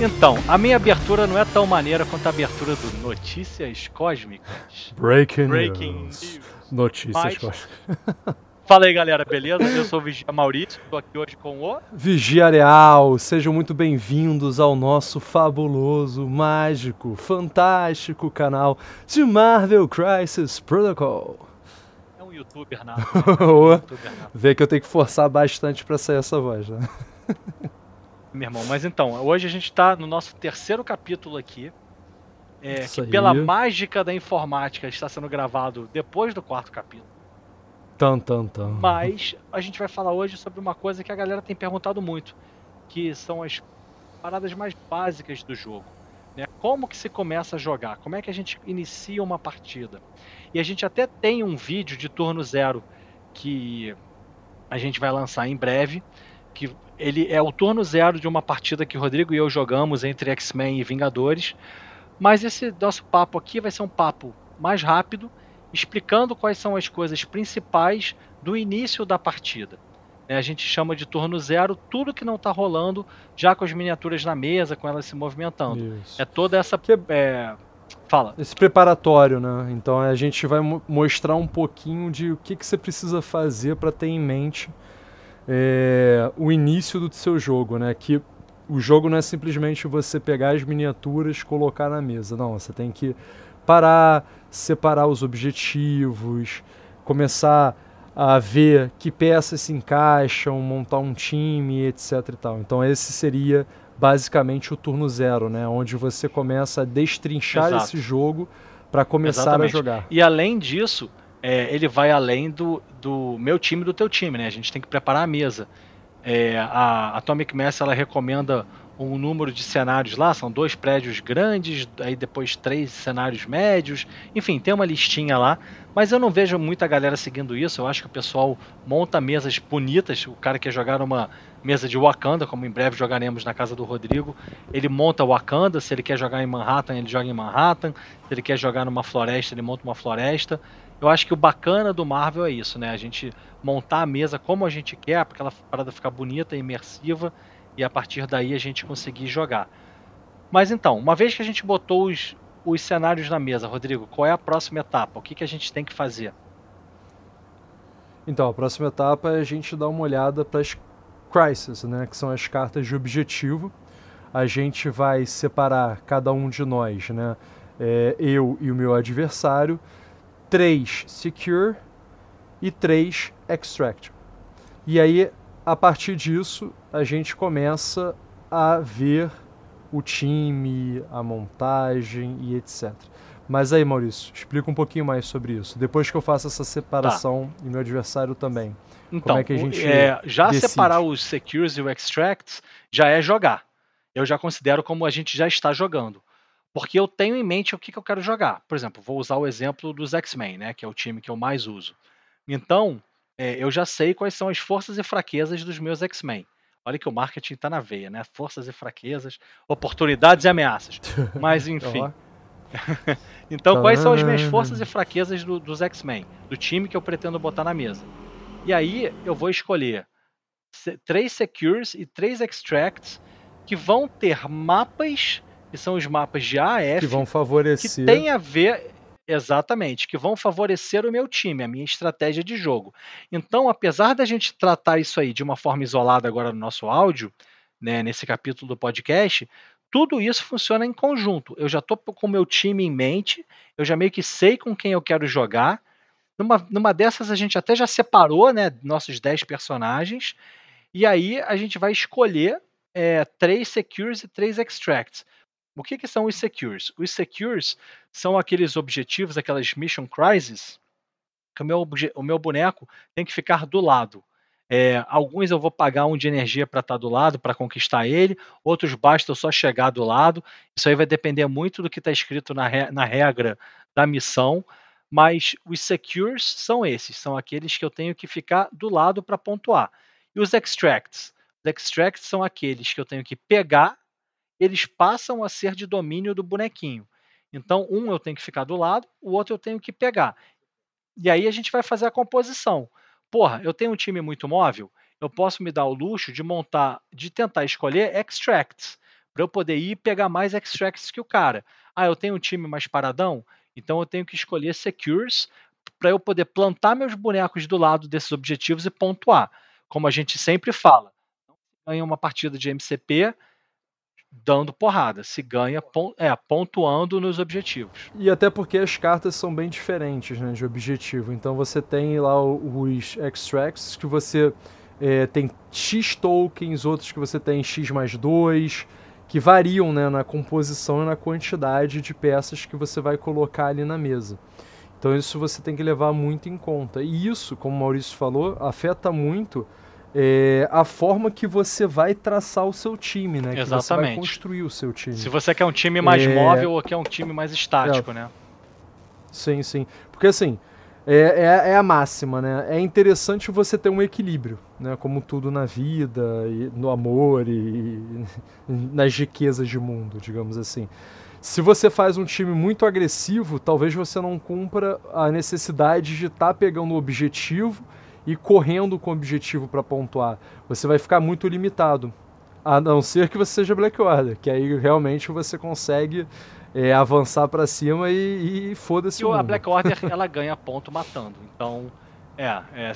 Então, a minha abertura não é tão maneira quanto a abertura do Notícias Cósmicas. Breaking News. Notícias Cósmicas. Fala aí, galera, beleza? Eu sou o Vigia Maurício, estou aqui hoje com o... Vigia Areal, sejam muito bem-vindos ao nosso fabuloso, mágico, fantástico canal de Marvel Crisis Protocol. É um youtuber nato. Vê que eu tenho que forçar bastante para sair essa voz, né? Meu irmão, mas então, hoje a gente tá no nosso terceiro capítulo aqui, que pela mágica da informática está sendo gravado depois do quarto capítulo. Mas a gente vai falar hoje sobre uma coisa que a galera tem perguntado muito, que são as paradas mais básicas do jogo, né? Como que se começa a jogar? Como é que a gente inicia uma partida? E a gente até tem um vídeo de turno zero que a gente vai lançar em breve, que ele é o turno zero de uma partida que o Rodrigo e eu jogamos entre X-Men e Vingadores. Mas esse nosso papo aqui vai ser um papo mais rápido, explicando quais são as coisas principais do início da partida. A gente chama de turno zero tudo que não está rolando, já com as miniaturas na mesa, com elas se movimentando. Isso. É toda essa... Fala. Esse preparatório, né? Então a gente vai mostrar um pouquinho de o que você precisa fazer para ter em mente o início do seu jogo, né? Que o jogo não é simplesmente você pegar as miniaturas e colocar na mesa. Não, você tem que parar, separar os objetivos, começar a ver que peças se encaixam, montar um time, etc e tal. Então esse seria basicamente o turno zero, né? Onde você começa a destrinchar esse jogo para começar a jogar. E além disso... ele vai além do meu time e do teu time, né? A gente tem que preparar a mesa. A Atomic Mass, ela recomenda um número de cenários lá, são 2 prédios grandes, aí depois 3 cenários médios, enfim, tem uma listinha lá, mas eu não vejo muita galera seguindo isso. Eu acho que o pessoal monta mesas bonitas. O cara quer jogar uma mesa de Wakanda, como em breve jogaremos na casa do Rodrigo, ele monta Wakanda. Se ele quer jogar em Manhattan, ele joga em Manhattan. Se ele quer jogar numa floresta, ele monta uma floresta. Eu acho que o bacana do Marvel é isso, né? A gente montar a mesa como a gente quer, porque ela parada ficar bonita, imersiva, e a partir daí a gente conseguir jogar. Mas então, uma vez que a gente botou os cenários na mesa, Rodrigo, qual é a próxima etapa? O que a gente tem que fazer? Então, a próxima etapa é a gente dar uma olhada para as crises, né? Que são as cartas de objetivo. A gente vai separar cada um de nós, né? Eu e o meu adversário. 3 Secure e 3 Extract. E aí, a partir disso, a gente começa a ver o time, a montagem e etc. Mas aí, Maurício, explica um pouquinho mais sobre isso. Depois que eu faço essa separação, e meu adversário também. Então, como é que a gente já decide? Separar os Secures e o Extracts já é jogar. Eu já considero como a gente já está jogando. Porque eu tenho em mente o que eu quero jogar. Por exemplo, vou usar o exemplo dos X-Men, né? Que é o time que eu mais uso. Então, eu já sei quais são as forças e fraquezas dos meus X-Men. Olha que o marketing tá na veia, né? Forças e fraquezas, oportunidades e ameaças. Mas, enfim. Então, quais são as minhas forças e fraquezas dos X-Men? Do time que eu pretendo botar na mesa. E aí, eu vou escolher 3 Secures e 3 Extracts que vão ter mapas... que são os mapas de A a F, que vão favorecer, que tem a ver, exatamente, que vão favorecer o meu time, a minha estratégia de jogo. Então, apesar da gente tratar isso aí de uma forma isolada agora no nosso áudio, né, nesse capítulo do podcast, tudo isso funciona em conjunto. Eu já estou com o meu time em mente, eu já meio que sei com quem eu quero jogar. Numa dessas, a gente até já separou, né, nossos 10 personagens, e aí a gente vai escolher 3 Secures e 3 Extracts. O que são os Secures? Os Secures são aqueles objetivos, aquelas Mission Crises, que o meu boneco tem que ficar do lado. Alguns eu vou pagar um de energia para estar do lado, para conquistar ele. Outros basta eu só chegar do lado. Isso aí vai depender muito do que está escrito na regra da missão. Mas os Secures são esses. São aqueles que eu tenho que ficar do lado para pontuar. E os Extracts? Os Extracts são aqueles que eu tenho que pegar. Eles passam a ser de domínio do bonequinho. Então, um eu tenho que ficar do lado, o outro eu tenho que pegar. E aí a gente vai fazer a composição. Porra, eu tenho um time muito móvel, eu posso me dar o luxo de tentar escolher Extracts, para eu poder ir pegar mais extracts que o cara. Ah, eu tenho um time mais paradão, então eu tenho que escolher secures para eu poder plantar meus bonecos do lado desses objetivos e pontuar. Como a gente sempre fala, não ganha uma partida de MCP dando porrada, se ganha pontuando nos objetivos. E até porque as cartas são bem diferentes, né, de objetivo. Então você tem lá os extracts que você tem X tokens, outros que você tem X mais 2, que variam, né, na composição e na quantidade de peças que você vai colocar ali na mesa. Então isso você tem que levar muito em conta. E isso, como o Maurício falou, afeta muito a forma que você vai traçar o seu time, né? Exatamente. Que você vai construir o seu time. Se você quer um time mais móvel ou quer um time mais estático, né? Sim, sim. Porque assim, é a máxima, né? É interessante você ter um equilíbrio, né? Como tudo na vida, e no amor e nas riquezas de mundo, digamos assim. Se você faz um time muito agressivo, talvez você não cumpra a necessidade de estar pegando o objetivo e correndo com o objetivo para pontuar. Você vai ficar muito limitado, a não ser que você seja Black Order, que aí realmente você consegue avançar para cima e foda-se o mundo. A Black Order ela ganha ponto matando, então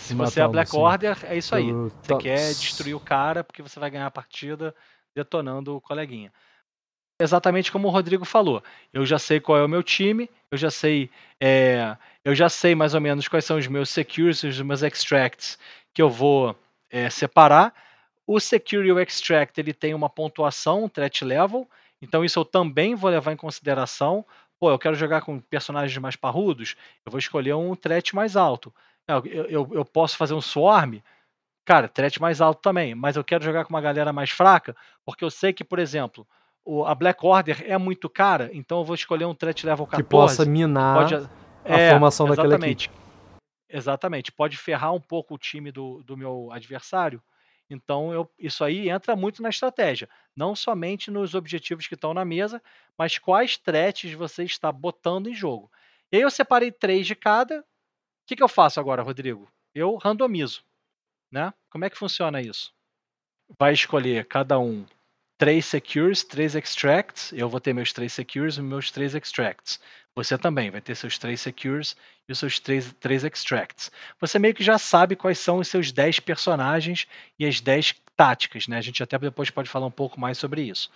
se matando, você é Black Order, é isso aí. Você quer destruir o cara porque você vai ganhar a partida detonando o coleguinha. Exatamente como o Rodrigo falou, eu já sei qual é o meu time, eu já sei mais ou menos quais são os meus secures e os meus extracts que eu vou separar. O secure e o extract ele tem uma pontuação, um threat level, então isso eu também vou levar em consideração. Pô, eu quero jogar com personagens mais parrudos, eu vou escolher um threat mais alto. Eu posso fazer um swarm, cara, threat mais alto também, mas eu quero jogar com uma galera mais fraca, porque eu sei que, por exemplo, a Black Order é muito cara, então eu vou escolher um threat level 14. Que possa minar a formação daquela equipe. Exatamente. Pode ferrar um pouco o time do meu adversário. Então, isso aí entra muito na estratégia. Não somente nos objetivos que estão na mesa, mas quais threats você está botando em jogo. E aí eu separei 3 de cada. O que eu faço agora, Rodrigo? Eu randomizo, né? Como é que funciona isso? Vai escolher cada um 3 secures, 3 extracts. Eu vou ter meus 3 secures e meus 3 extracts. Você também vai ter seus 3 secures e os seus 3 extracts. Você meio que já sabe quais são os seus 10 personagens e as 10 táticas, né? A gente até depois pode falar um pouco mais sobre isso.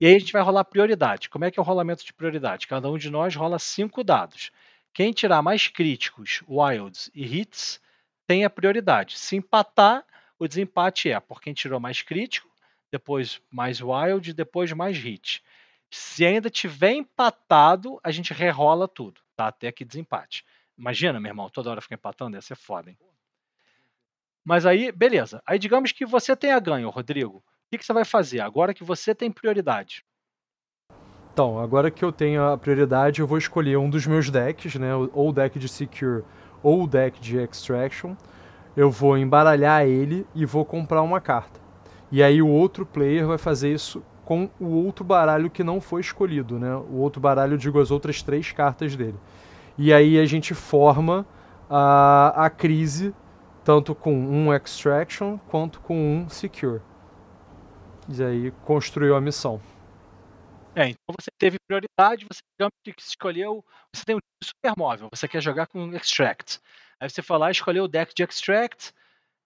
E aí a gente vai rolar prioridade. Como é que é o rolamento de prioridade? Cada um de nós rola 5 dados. Quem tirar mais críticos, wilds e hits tem a prioridade. Se empatar, o desempate é por quem tirou mais crítico, depois mais wild, depois mais hit. Se ainda tiver empatado, a gente rerola tudo, tá? Até que desempate. Imagina, meu irmão, toda hora ficar empatando, ia ser foda, hein? Mas aí, beleza. Aí digamos que você tenha ganho, Rodrigo. O que você vai fazer agora que você tem prioridade? Então, agora que eu tenho a prioridade, eu vou escolher um dos meus decks, né? Ou o deck de Secure ou o deck de Extraction. Eu vou embaralhar ele e vou comprar uma carta. E aí o outro player vai fazer isso com o outro baralho que não foi escolhido, né? O outro baralho, eu digo, as outras 3 cartas dele. E aí a gente forma a crise, tanto com um Extraction quanto com um Secure. E aí construiu a missão. Então você teve prioridade, você escolheu, você tem um super móvel, você quer jogar com Extract. Aí você foi lá, escolheu o deck de Extract,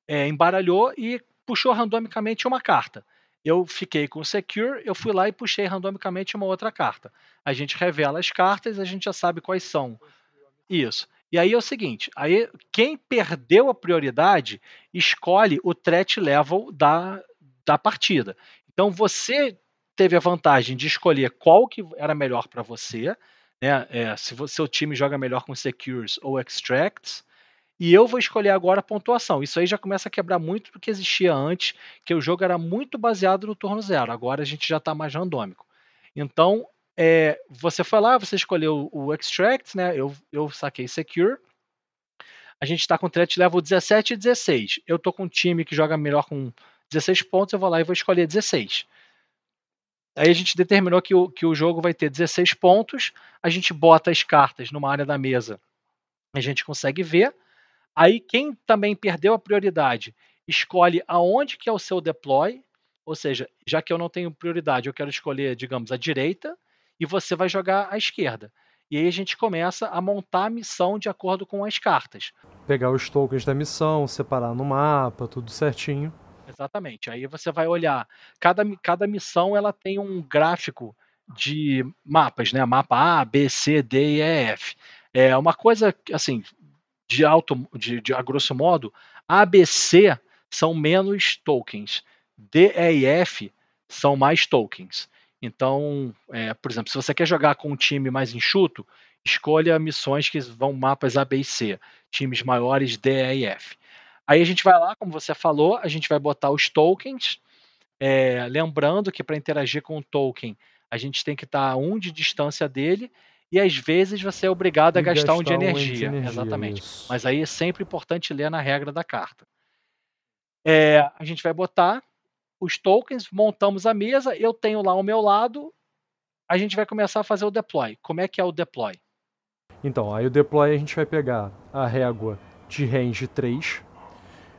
embaralhou e puxou randomicamente uma carta. Eu fiquei com o Secure, eu fui lá e puxei randomicamente uma outra carta. A gente revela as cartas, a gente já sabe quais são. Isso. E aí é o seguinte, aí quem perdeu a prioridade escolhe o threat level da partida. Então você teve a vantagem de escolher qual que era melhor para você, né? Se o seu time joga melhor com Secures ou Extracts, e eu vou escolher agora a pontuação. Isso aí já começa a quebrar muito do que existia antes, que o jogo era muito baseado no turno zero. Agora a gente já está mais randômico. Então, você foi lá, você escolheu o Extract, né? Eu saquei Secure. A gente está com threat level 17 e 16. Eu estou com um time que joga melhor com 16 pontos, eu vou lá e vou escolher 16. Aí a gente determinou que o jogo vai ter 16 pontos. A gente bota as cartas numa área da mesa. A gente consegue ver. Aí quem também perdeu a prioridade escolhe aonde que é o seu deploy, Ou seja, já que eu não tenho prioridade, eu quero escolher, digamos, a direita e você vai jogar a esquerda. E aí a gente começa a montar a missão de acordo com as cartas. Pegar os tokens da missão, separar no mapa, tudo certinho. Exatamente. Aí você vai olhar. Cada missão ela tem um gráfico de mapas, né? Mapa A, B, C, D e E, F. É uma coisa, assim, a grosso modo, A, B, C são menos tokens. D, E e F são mais tokens. Então, por exemplo, se você quer jogar com um time mais enxuto, escolha missões que vão mapas A, B e C, times maiores D, E e F. Aí a gente vai lá, como você falou, a gente vai botar os tokens, lembrando que para interagir com o token, a gente tem que estar a 1 de distância dele, e às vezes você é obrigado a gastar 1 de energia. Exatamente. Isso. Mas aí é sempre importante ler na regra da carta. A gente vai botar os tokens, montamos a mesa, eu tenho lá ao meu lado, a gente vai começar a fazer o deploy. Como é que é o deploy? Então, aí o deploy a gente vai pegar a régua de range 3,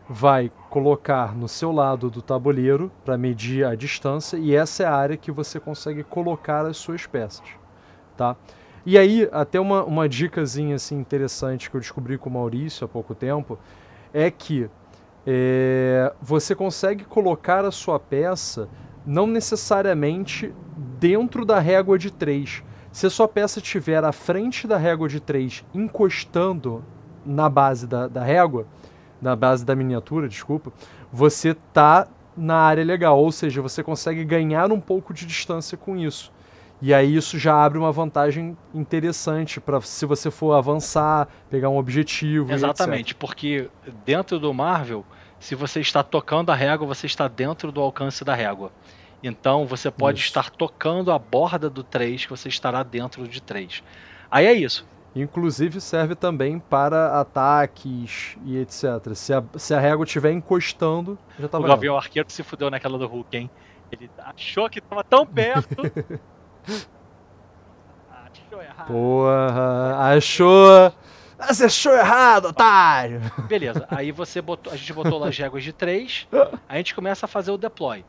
vai colocar no seu lado do tabuleiro para medir a distância, e essa é a área que você consegue colocar as suas peças, tá? E aí, até uma dicazinha assim, interessante que eu descobri com o Maurício há pouco tempo, é que você consegue colocar a sua peça não necessariamente dentro da régua de 3. Se a sua peça estiver à frente da régua de 3, encostando na base da régua, na base da miniatura, desculpa, você está na área legal, ou seja, você consegue ganhar um pouco de distância com isso. E aí isso já abre uma vantagem interessante para se você for avançar, pegar um objetivo. Exatamente, etc. Porque dentro do Marvel, se você está tocando a régua, você está dentro do alcance da régua. Então você pode estar tocando a borda do 3, que você estará dentro de 3. Aí é isso. Inclusive serve também para ataques e etc. Se a régua estiver encostando, já tá valendo. O Gavião Arqueiro se fudeu naquela do Hulk, hein? Ele achou que estava tão perto... Achou errado. Porra, achou. Você achou errado, otário. Beleza, aí a gente botou lá as réguas de 3. A gente começa a fazer o deploy.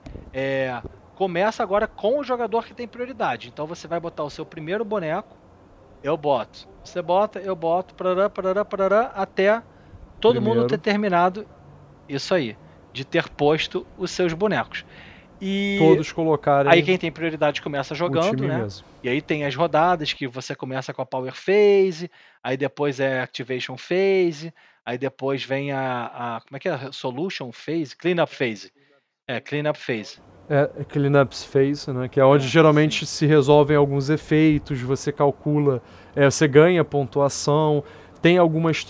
Começa agora com o jogador que tem prioridade. Então você vai botar o seu primeiro boneco. Eu boto. Você bota, eu boto. Parará, parará, parará. Até todo mundo ter terminado. Isso aí. De ter posto os seus bonecos. E todos colocarem. Aí quem tem prioridade começa jogando, né? Mesmo. E aí tem as rodadas que você começa com a Power Phase, aí depois é Activation Phase, aí depois vem a como é que é? Solution Phase? Cleanup Phase. Cleanup Phase. Cleanup Phase, né? Que é onde geralmente se resolvem alguns efeitos, você calcula, você ganha pontuação, tem algumas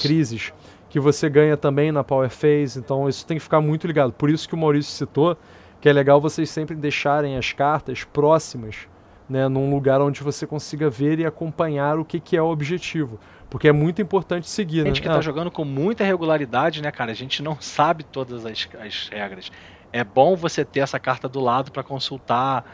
crises que você ganha também na Power Phase, então isso tem que ficar muito ligado. Por isso que o Maurício citou, que é legal vocês sempre deixarem as cartas próximas, né, num lugar onde você consiga ver e acompanhar o que é o objetivo. Porque é muito importante seguir, né? A gente que tá jogando com muita regularidade, né, cara? A gente não sabe todas as regras. É bom você ter essa carta do lado para consultar,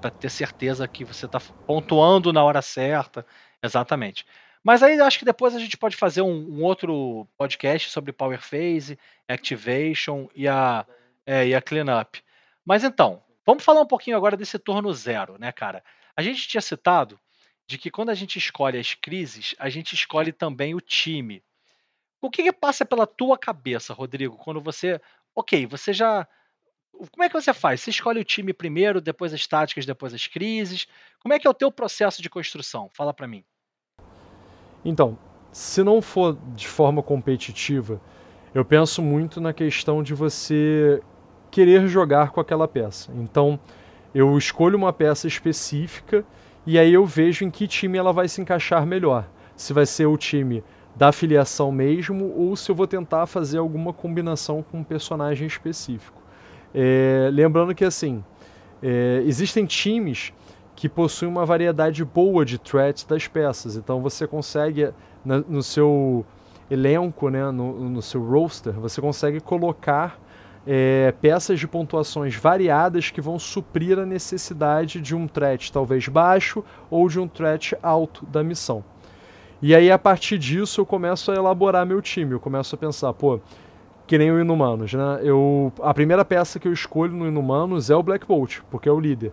para ter certeza que você tá pontuando na hora certa. Exatamente. Mas aí acho que depois a gente pode fazer um outro podcast sobre Power Phase, Activation e a Cleanup. Mas então, vamos falar um pouquinho agora desse turno zero, né, cara? A gente tinha citado de que quando a gente escolhe as crises, a gente escolhe também o time. O que passa pela tua cabeça, Rodrigo, quando você... Ok, você já... Como é que você faz? Você escolhe o time primeiro, depois as táticas, depois as crises. Como é que é o teu processo de construção? Fala pra mim. Então, se não for de forma competitiva, eu penso muito na questão de você querer jogar com aquela peça. Então, eu escolho uma peça específica e aí eu vejo em que time ela vai se encaixar melhor. Se vai ser o time da filiação mesmo ou se eu vou tentar fazer alguma combinação com um personagem específico. Lembrando que, assim, existem times que possui uma variedade boa de threats das peças. Então você consegue, no seu elenco, né, no seu roster, você consegue colocar peças de pontuações variadas que vão suprir a necessidade de um threat talvez baixo ou de um threat alto da missão. E aí a partir disso eu começo a elaborar meu time, eu começo a pensar, pô, que nem o Inumanos, né? A primeira peça que eu escolho no Inumanos é o Black Bolt, porque é o líder.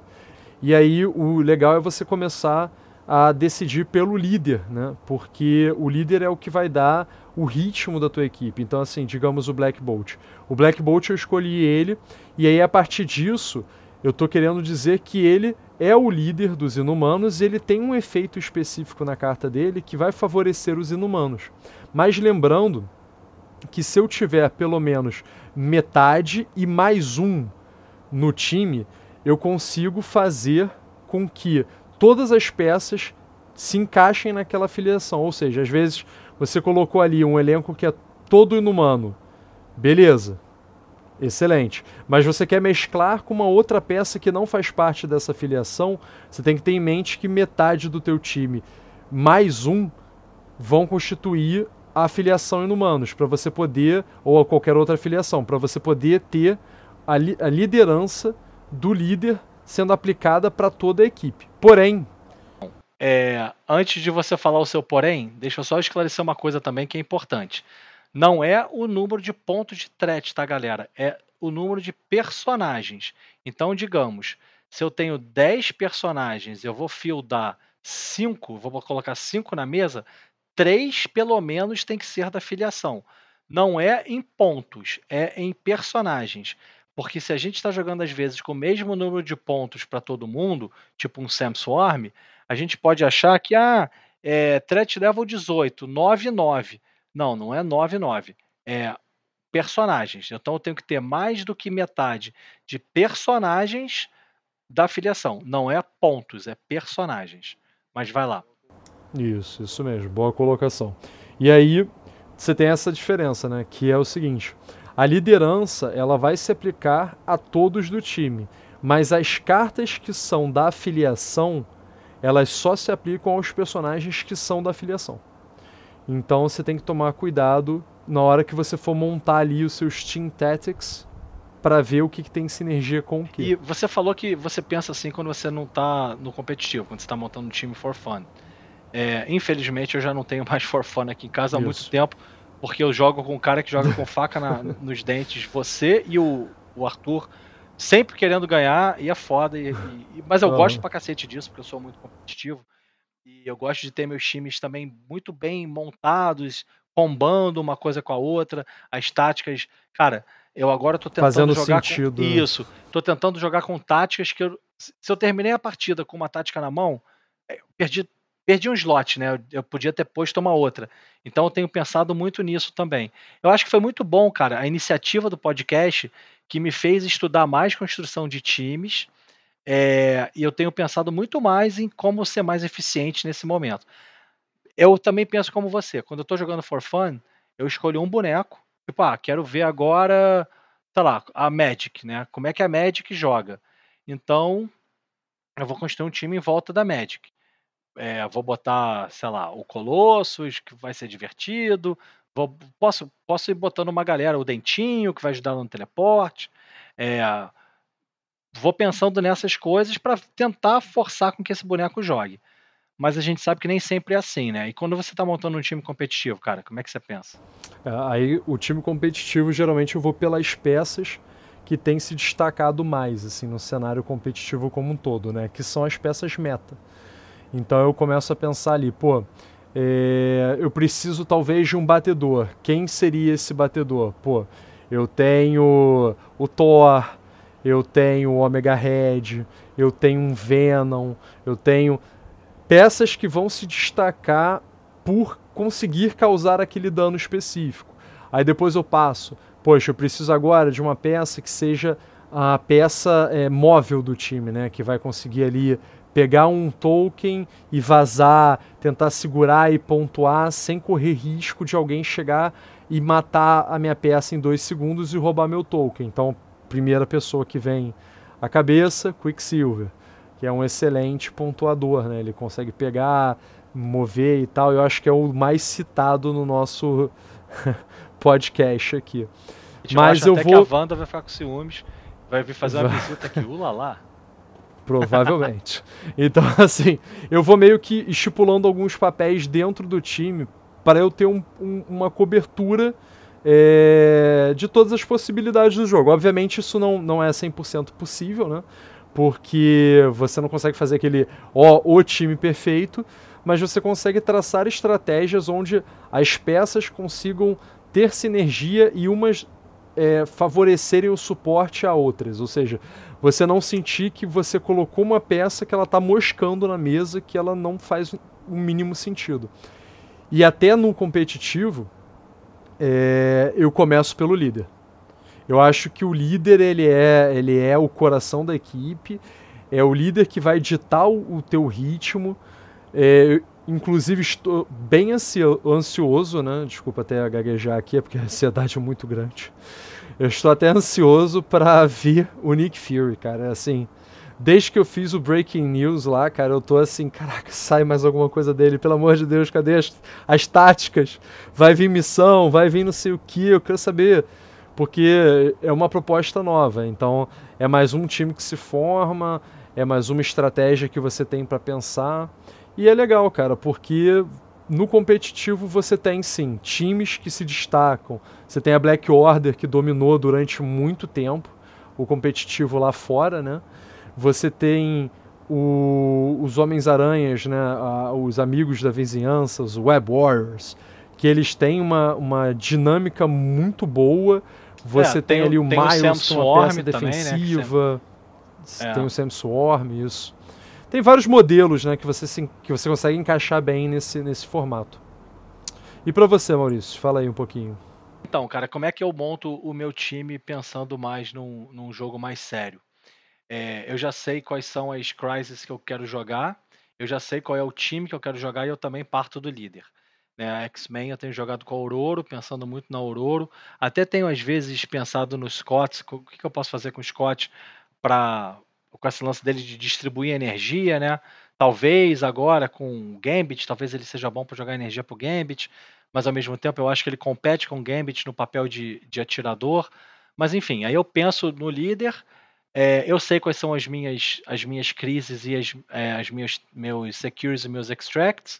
E aí o legal é você começar a decidir pelo líder, né? Porque o líder é o que vai dar o ritmo da tua equipe. Então, assim, digamos o Black Bolt. O Black Bolt eu escolhi ele, e aí a partir disso eu tô querendo dizer que ele é o líder dos Inumanos, e ele tem um efeito específico na carta dele que vai favorecer os Inumanos. Mas lembrando que se eu tiver pelo menos metade e mais um no time, eu consigo fazer com que todas as peças se encaixem naquela filiação. Ou seja, às vezes você colocou ali um elenco que é todo inumano. Beleza, excelente. Mas você quer mesclar com uma outra peça que não faz parte dessa filiação, você tem que ter em mente que metade do teu time mais um vão constituir a afiliação Inumanos, para você poder, ou a qualquer outra afiliação, para você poder ter a liderança do líder sendo aplicada para toda a equipe. Porém... antes de você falar o seu porém, deixa eu só esclarecer uma coisa também que é importante. Não é o número de pontos de threat, tá, galera? É o número de personagens. Então, digamos, se eu tenho 10 personagens, eu vou fieldar 5, vou colocar 5 na mesa... 3 pelo menos tem que ser da filiação. Não é em pontos, é em personagens. Porque se a gente está jogando às vezes com o mesmo número de pontos para todo mundo, tipo um Sam Swarm, a gente pode achar que threat level 18, 9, 9. Não, não é 9, 9. É personagens. Então eu tenho que ter mais do que metade de personagens da filiação. Não é pontos, é personagens. Mas vai lá. Isso mesmo, boa colocação. E aí você tem essa diferença, né? Que é o seguinte: a liderança ela vai se aplicar a todos do time, mas as cartas que são da afiliação elas só se aplicam aos personagens que são da afiliação. Então você tem que tomar cuidado na hora que você for montar ali os seus Team Tactics para ver o que tem sinergia com o que. E você falou que você pensa assim quando você não está no competitivo, quando você está montando um time for fun. Infelizmente eu já não tenho mais for fun aqui em casa há muito tempo, porque eu jogo com um cara que joga com faca nos dentes, você e o Arthur sempre querendo ganhar, e é foda, mas eu gosto pra cacete disso, porque eu sou muito competitivo e eu gosto de ter meus times também muito bem montados, combando uma coisa com a outra, as táticas, cara, eu agora tô tentando fazendo jogar sentido, com isso, tô tentando jogar com táticas que se eu terminei a partida com uma tática na mão, eu perdi um slot, né? Eu podia ter posto uma outra. Então eu tenho pensado muito nisso também. Eu acho que foi muito bom, cara, a iniciativa do podcast que me fez estudar mais construção de times, e eu tenho pensado muito mais em como ser mais eficiente nesse momento. Eu também penso como você. Quando eu tô jogando for fun, eu escolho um boneco, tipo, quero ver agora, sei lá, a Magic, né? Como é que a Magic joga? Então eu vou construir um time em volta da Magic. Vou botar, sei lá, o Colossus, que vai ser divertido, posso ir botando uma galera, o Dentinho, que vai ajudar no teleporte, vou pensando nessas coisas para tentar forçar com que esse boneco jogue, mas a gente sabe que nem sempre é assim, né? E quando você está montando um time competitivo, cara, como é que você pensa? Aí o time competitivo, geralmente eu vou pelas peças que tem se destacado mais, assim, no cenário competitivo como um todo, né? Que são as peças meta. Então eu começo a pensar ali, eu preciso talvez de um batedor. Quem seria esse batedor? Eu tenho o Thor, eu tenho o Omega Red, eu tenho um Venom, eu tenho peças que vão se destacar por conseguir causar aquele dano específico. Aí depois eu passo, eu preciso agora de uma peça que seja a peça móvel do time, né? Que vai conseguir ali pegar um token e vazar, tentar segurar e pontuar sem correr risco de alguém chegar e matar a minha peça em 2 segundos e roubar meu token. Então, primeira pessoa que vem à cabeça, Quicksilver, que é um excelente pontuador, né? Ele consegue pegar, mover e tal. Eu acho que é o mais citado no nosso podcast aqui. Mas eu vou... que a Wanda vai ficar com ciúmes, vai vir fazer uma visita aqui, ulala. Provavelmente. Então, assim, eu vou meio que estipulando alguns papéis dentro do time para eu ter uma cobertura de todas as possibilidades do jogo. Obviamente isso não é 100% possível, né? Porque você não consegue fazer aquele o time perfeito, mas você consegue traçar estratégias onde as peças consigam ter sinergia e umas favorecerem o suporte a outras. Ou seja, você não sentir que você colocou uma peça que ela está moscando na mesa, que ela não faz o mínimo sentido. E até no competitivo, eu começo pelo líder. Eu acho que o líder ele é o coração da equipe, é o líder que vai ditar o teu ritmo. Inclusive, estou bem ansioso, né? Desculpa até gaguejar aqui, é porque a ansiedade é muito grande. Eu estou até ansioso para ver o Nick Fury, cara. Assim, desde que eu fiz o Breaking News lá, cara, eu tô assim, caraca, sai mais alguma coisa dele, pelo amor de Deus, cadê as táticas? Vai vir missão, vai vir não sei o que, eu quero saber. Porque é uma proposta nova, então é mais um time que se forma, é mais uma estratégia que você tem para pensar. E é legal, cara, porque no competitivo você tem, sim, times que se destacam. Você tem a Black Order, que dominou durante muito tempo o competitivo lá fora, né? Você tem os Homens-Aranhas, né? Os amigos da vizinhança, os Web Warriors, que eles têm uma dinâmica muito boa. Você tem ali o Miles, com uma peça defensiva. Também, né? Tem o Sam Swarm, isso. Tem vários modelos, né, que você consegue encaixar bem nesse formato. E pra você, Maurício, fala aí um pouquinho. Então, cara, como é que eu monto o meu time pensando mais num jogo mais sério? Eu já sei quais são as crises que eu quero jogar, eu já sei qual é o time que eu quero jogar e eu também parto do líder. A X-Men eu tenho jogado com a Ororo, pensando muito na Ororo. Até tenho, às vezes, pensado no Scott, o que eu posso fazer com o Scott com esse lance dele de distribuir energia, né? Talvez agora com o Gambit, talvez ele seja bom para jogar energia para o Gambit, mas ao mesmo tempo eu acho que ele compete com o Gambit no papel de atirador. Mas enfim, aí eu penso no líder, eu sei quais são as minhas crises e meus secures e meus extracts.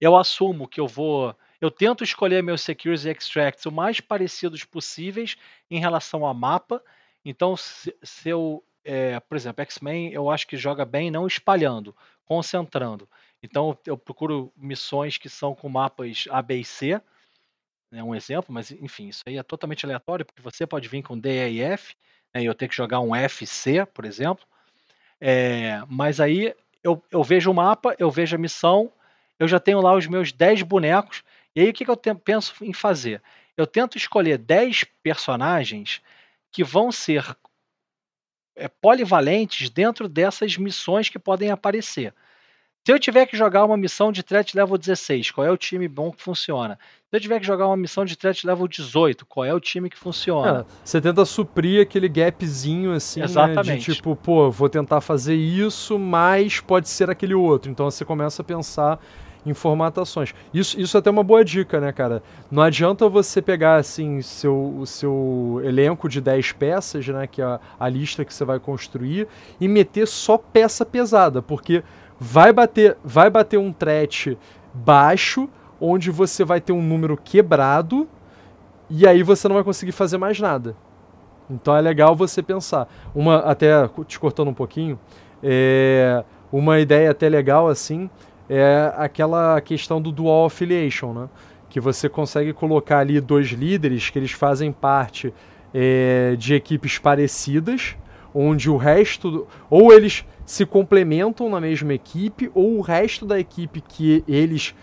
Eu assumo que eu tento escolher meus secures e extracts o mais parecidos possíveis em relação ao mapa. Então, se eu por exemplo, X-Men eu acho que joga bem não espalhando, concentrando. Então eu procuro missões que são com mapas A, B e C, é um exemplo, mas enfim, isso aí é totalmente aleatório, porque você pode vir com D, E e F, né, e eu tenho que jogar um F, C, por exemplo. Mas aí eu vejo o mapa, eu vejo a missão, eu já tenho lá os meus 10 bonecos, e aí o que eu penso em fazer? Eu tento escolher 10 personagens que vão ser polivalentes dentro dessas missões que podem aparecer. Se eu tiver que jogar uma missão de threat level 16, qual é o time bom que funciona? Se eu tiver que jogar uma missão de threat level 18, qual é o time que funciona? Você tenta suprir aquele gapzinho assim, né, de tipo, vou tentar fazer isso, mas pode ser aquele outro. Então você começa a pensar em formatações. Isso é até uma boa dica, né, cara? Não adianta você pegar, assim, o seu elenco de 10 peças, né, que é a lista que você vai construir, e meter só peça pesada, porque vai bater um threat baixo, onde você vai ter um número quebrado, e aí você não vai conseguir fazer mais nada. Então é legal você pensar. Até te cortando um pouquinho, uma ideia até legal, assim, é aquela questão do dual affiliation, né? Que você consegue colocar ali 2 líderes que eles fazem parte de equipes parecidas, onde o resto, ou eles se complementam na mesma equipe, ou o resto da equipe que eles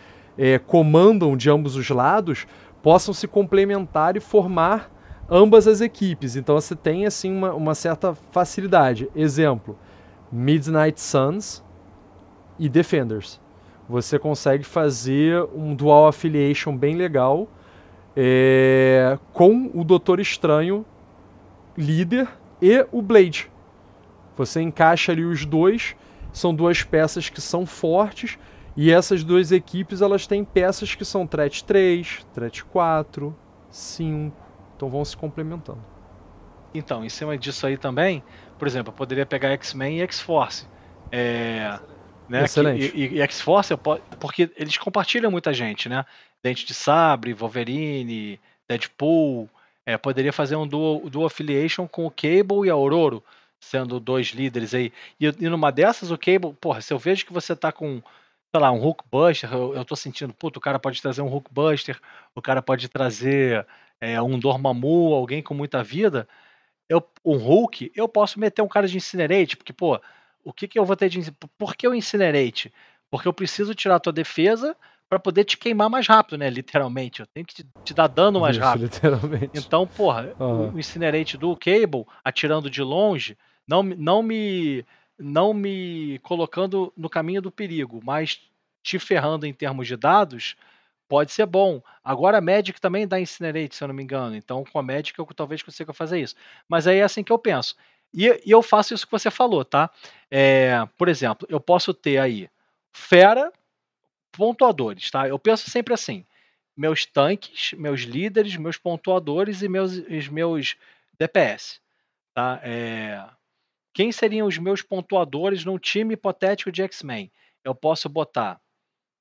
comandam de ambos os lados possam se complementar e formar ambas as equipes. Então você tem assim uma certa facilidade. Exemplo, Midnight Suns e Defenders. Você consegue fazer um dual affiliation bem legal com o Doutor Estranho, líder, e o Blade. Você encaixa ali os dois, são 2 peças que são fortes, e essas 2 equipes elas têm peças que são threat 3, threat 4, 5, então vão se complementando. Então, em cima disso aí também, por exemplo, eu poderia pegar X-Men e X-Force. Né? Excelente. E X-Force, porque eles compartilham muita gente, né? Dente de Sabre, Wolverine, Deadpool, poderia fazer um duo affiliation com o Cable e a Ororo, sendo dois líderes aí. E numa dessas, o Cable, porra, se eu vejo que você tá com, sei lá, um Hulkbuster, eu tô sentindo, puto, o cara pode trazer um Hulkbuster, o cara pode trazer um Dormammu, alguém com muita vida, um Hulk, eu posso meter um cara de Incinerate, porque, pô, o que eu vou ter de... Por que o Incinerate? Porque eu preciso tirar a tua defesa pra poder te queimar mais rápido, né? Literalmente. Eu tenho que te dar dano mais rápido. Literalmente. Então, porra, o Incinerate do Cable, atirando de longe, não me colocando no caminho do perigo, mas te ferrando em termos de dados, pode ser bom. Agora a Magic também dá Incinerate, se eu não me engano. Então, com a Magic, eu talvez consiga fazer isso. Mas aí é assim que eu penso. E eu faço isso que você falou, tá? Por exemplo, eu posso ter aí fera, pontuadores, tá? Eu penso sempre assim, meus tanques, meus líderes, meus pontuadores e os meus DPS, tá? Quem seriam os meus pontuadores num time hipotético de X-Men? Eu posso botar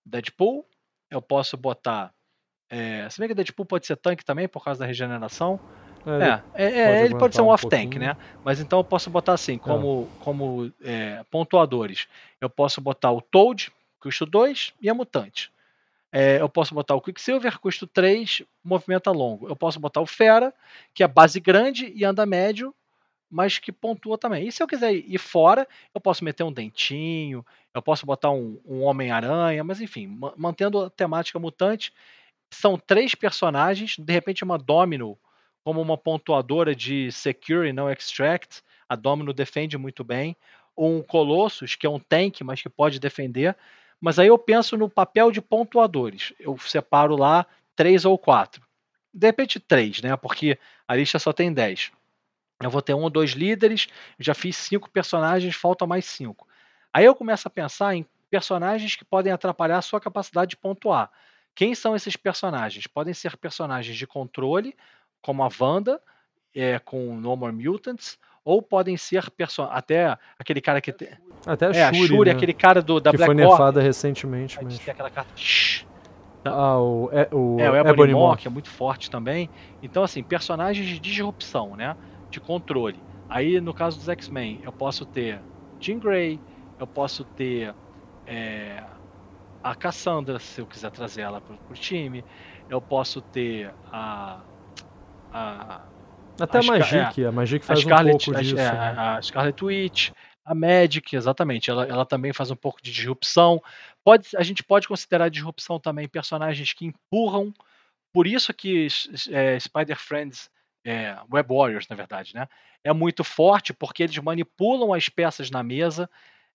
Deadpool, eu posso botar... Se bem que Deadpool pode ser tanque também, por causa da regeneração. Ele pode ser um off-tank, né? Mas então eu posso botar assim, como pontuadores. Eu posso botar o Toad, custo 2, e a Mutante. Eu posso botar o Quicksilver, custo 3, movimenta longo. Eu posso botar o Fera, que é base grande e anda médio, mas que pontua também. E se eu quiser ir fora, eu posso meter um Dentinho, eu posso botar um Homem-Aranha, mas enfim, mantendo a temática Mutante. São 3 personagens, de repente uma Domino, como uma pontuadora de Secure e não Extract, a Domino defende muito bem, ou um Colossus, que é um tank, mas que pode defender, mas aí eu penso no papel de pontuadores, eu separo lá 3 ou 4, de repente 3, né, porque a lista só tem 10, eu vou ter 1 ou 2 líderes, já fiz 5 personagens, falta mais 5, aí eu começo a pensar em personagens que podem atrapalhar a sua capacidade de pontuar. Quem são esses personagens? Podem ser personagens de controle, como a Wanda, com No More Mutants, ou podem ser até aquele cara que tem... Até a Shuri, né? Aquele cara da Black Order. Que foi nerfada recentemente. Mas... tem aquela carta... o Ebony Maw, que é muito forte também. Então, assim, personagens de disrupção, né? De controle. Aí, no caso dos X-Men, eu posso ter Jean Grey, eu posso ter a Cassandra, se eu quiser trazer ela pro time, eu posso ter até a Magic, a Magic faz Scarlet, um pouco disso. A Scarlet Witch, a Magic, exatamente, ela também faz um pouco de disrupção. A gente pode considerar disrupção também personagens que empurram, por isso que Spider-Friends, Web Warriors, na verdade, né, é muito forte, porque eles manipulam as peças na mesa,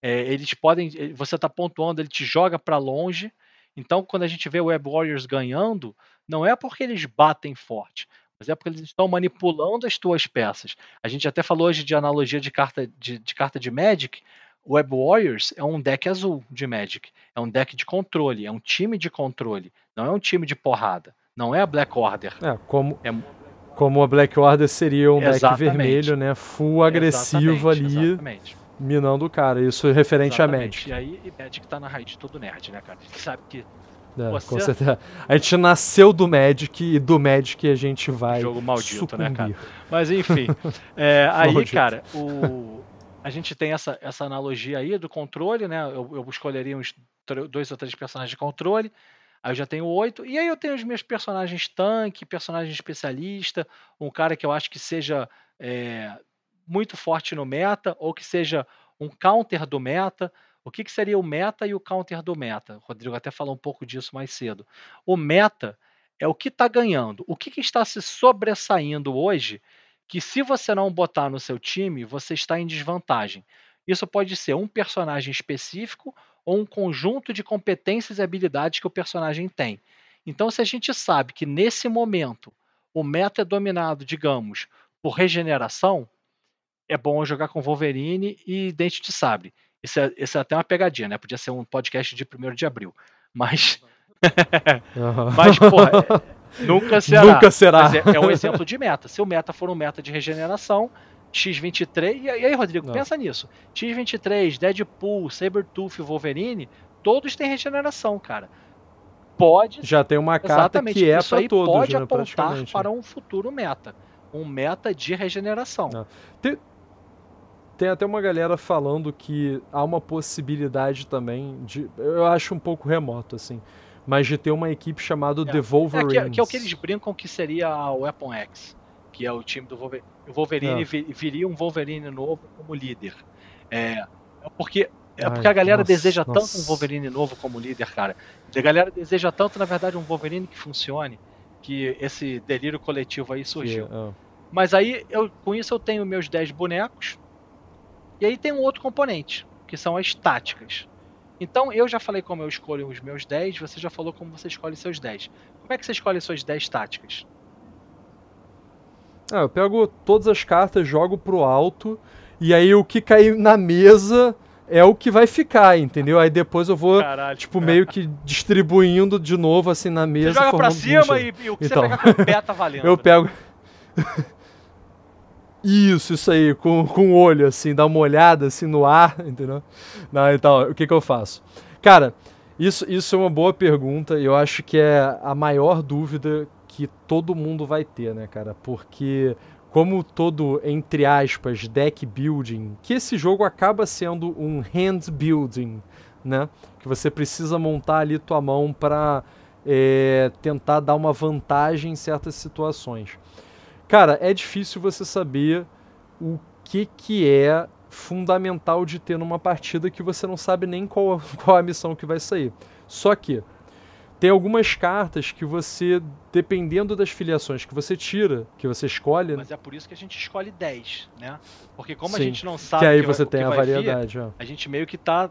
eles podem, você está pontuando, ele te joga para longe. Então, quando a gente vê o Web Warriors ganhando, não é porque eles batem forte, mas é porque eles estão manipulando as tuas peças. A gente até falou hoje de analogia de carta de Magic. O Web Warriors é um deck azul de Magic. É um deck de controle. É um time de controle. Não é um time de porrada. Não é a Black Order. Como a Black Order seria um deck vermelho, né? Full agressivo ali. Exatamente. Minando o cara. Isso é referente a Magic. E aí Magic tá na raiz de todo nerd, né, cara? A gente sabe que... com certeza. A gente nasceu do Magic e do Magic a gente vai. Jogo maldito, sucumbir, né, cara? Mas enfim. Aí, cara, a gente tem essa analogia aí do controle, né? Eu escolheria uns 2 ou 3 personagens de controle. Aí eu já tenho 8. E aí eu tenho os meus personagens tanque, personagem especialista, um cara que eu acho que seja muito forte no meta, ou que seja um counter do meta. O que seria o meta e o counter do meta? O Rodrigo até falou um pouco disso mais cedo. O meta é o que está ganhando. O que está se sobressaindo hoje, que se você não botar no seu time, você está em desvantagem. Isso pode ser um personagem específico ou um conjunto de competências e habilidades que o personagem tem. Então, se a gente sabe que nesse momento o meta é dominado, digamos, por regeneração, é bom jogar com Wolverine e Dente de Sabre. Isso é até uma pegadinha, né? Podia ser um podcast de 1º de abril. Mas, mas porra, nunca será. Nunca será. Mas é um exemplo de meta. Se o meta for um meta de regeneração, X-23... E aí, Rodrigo, pensa nisso. X-23, Deadpool, Sabretooth, Wolverine, todos têm regeneração, cara. pode... Já tem uma carta que é para todos, pode, né, apontar para um futuro meta. Um meta de regeneração. Tem até uma galera falando que há uma possibilidade também de... Eu acho um pouco remoto, assim. Mas de ter uma equipe chamada The Wolverines. Que é o que eles brincam que seria a Weapon X. Que é o time do Wolverine. O Wolverine viria um Wolverine novo como líder. Porque a galera deseja tanto um Wolverine novo como líder, cara. A galera deseja tanto, na verdade, um Wolverine que funcione, que esse delírio coletivo aí surgiu. Mas aí, com isso eu tenho meus 10 bonecos, e aí tem um outro componente, que são as táticas. Então, eu já falei como eu escolho os meus 10, você já falou como você escolhe seus 10. Como é que você escolhe suas 10 táticas? Eu pego todas as cartas, jogo pro alto, e aí o que caiu na mesa... é o que vai ficar, entendeu? Aí depois eu vou, meio que distribuindo de novo, assim, na mesa. Você joga pra cima e o que você pega com o pé tá valendo. Eu pego... Isso aí, com o olho, assim, dá uma olhada, assim, no ar, entendeu? Não, então, o que eu faço? Cara, isso é uma boa pergunta, e eu acho que é a maior dúvida que todo mundo vai ter, né, cara? Porque... como todo, entre aspas, deck building, que esse jogo acaba sendo um hand building, né? Que você precisa montar ali tua mão para tentar dar uma vantagem em certas situações. Cara, é difícil você saber o que é fundamental de ter numa partida que você não sabe nem qual a missão que vai sair. Só que tem algumas cartas que você, dependendo das filiações que você tira, que você escolhe... Mas é por isso que a gente escolhe 10, né? Porque como a gente não sabe que aí você tem a variedade, a gente meio que tá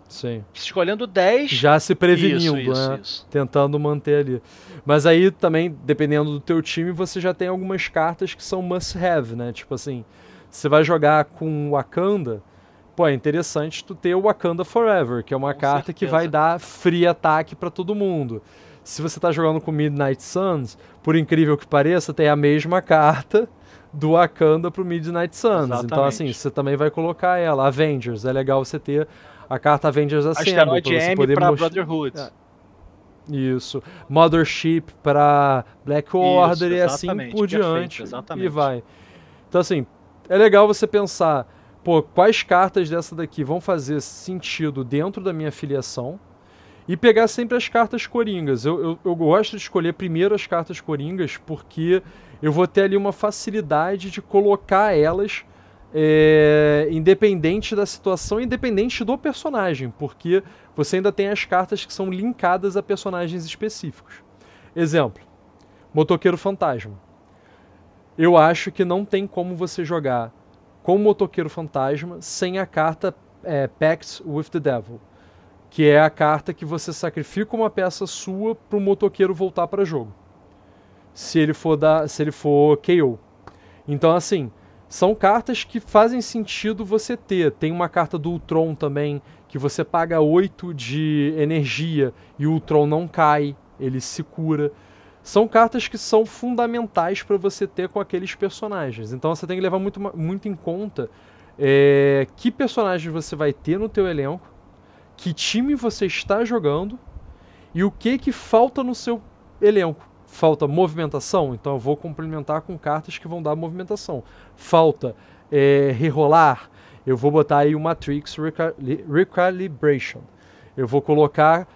escolhendo 10... já se prevenindo, né? Tentando manter ali. Mas aí também, dependendo do teu time, você já tem algumas cartas que são must-have, né? Tipo assim, você vai jogar com Wakanda... Pô, é interessante tu ter o Wakanda Forever, que é uma carta que vai dar free ataque pra todo mundo. Se você tá jogando com Midnight Suns, por incrível que pareça, tem a mesma carta do Wakanda pro Midnight Suns. Exatamente. Então, assim, você também vai colocar ela. Avengers, é legal você ter a carta Avengers Assemble, pra você poder pra Brotherhood. Isso. Mothership pra Black Order e assim por diante. Exatamente. E vai. Então, assim, é legal você pensar, pô, quais cartas dessa daqui vão fazer sentido dentro da minha filiação? E pegar sempre as cartas coringas. Eu gosto de escolher primeiro as cartas coringas porque eu vou ter ali uma facilidade de colocar elas independente da situação, independente do personagem, porque você ainda tem as cartas que são linkadas a personagens específicos. Exemplo, Motoqueiro Fantasma. Eu acho que não tem como você jogar com o Motoqueiro Fantasma sem a carta Pact with the Devil, que é a carta que você sacrifica uma peça sua para o motoqueiro voltar para o jogo, se ele for KO. Então, assim, são cartas que fazem sentido você ter. Tem uma carta do Ultron também, que você paga 8 de energia e o Ultron não cai, ele se cura. São cartas que são fundamentais para você ter com aqueles personagens. Então, você tem que levar muito, muito em conta que personagens você vai ter no teu elenco, que time você está jogando e o que falta no seu elenco. Falta movimentação? Então eu vou complementar com cartas que vão dar movimentação. Falta rerolar? Eu vou botar aí o Matrix Recalibration. Eu vou colocar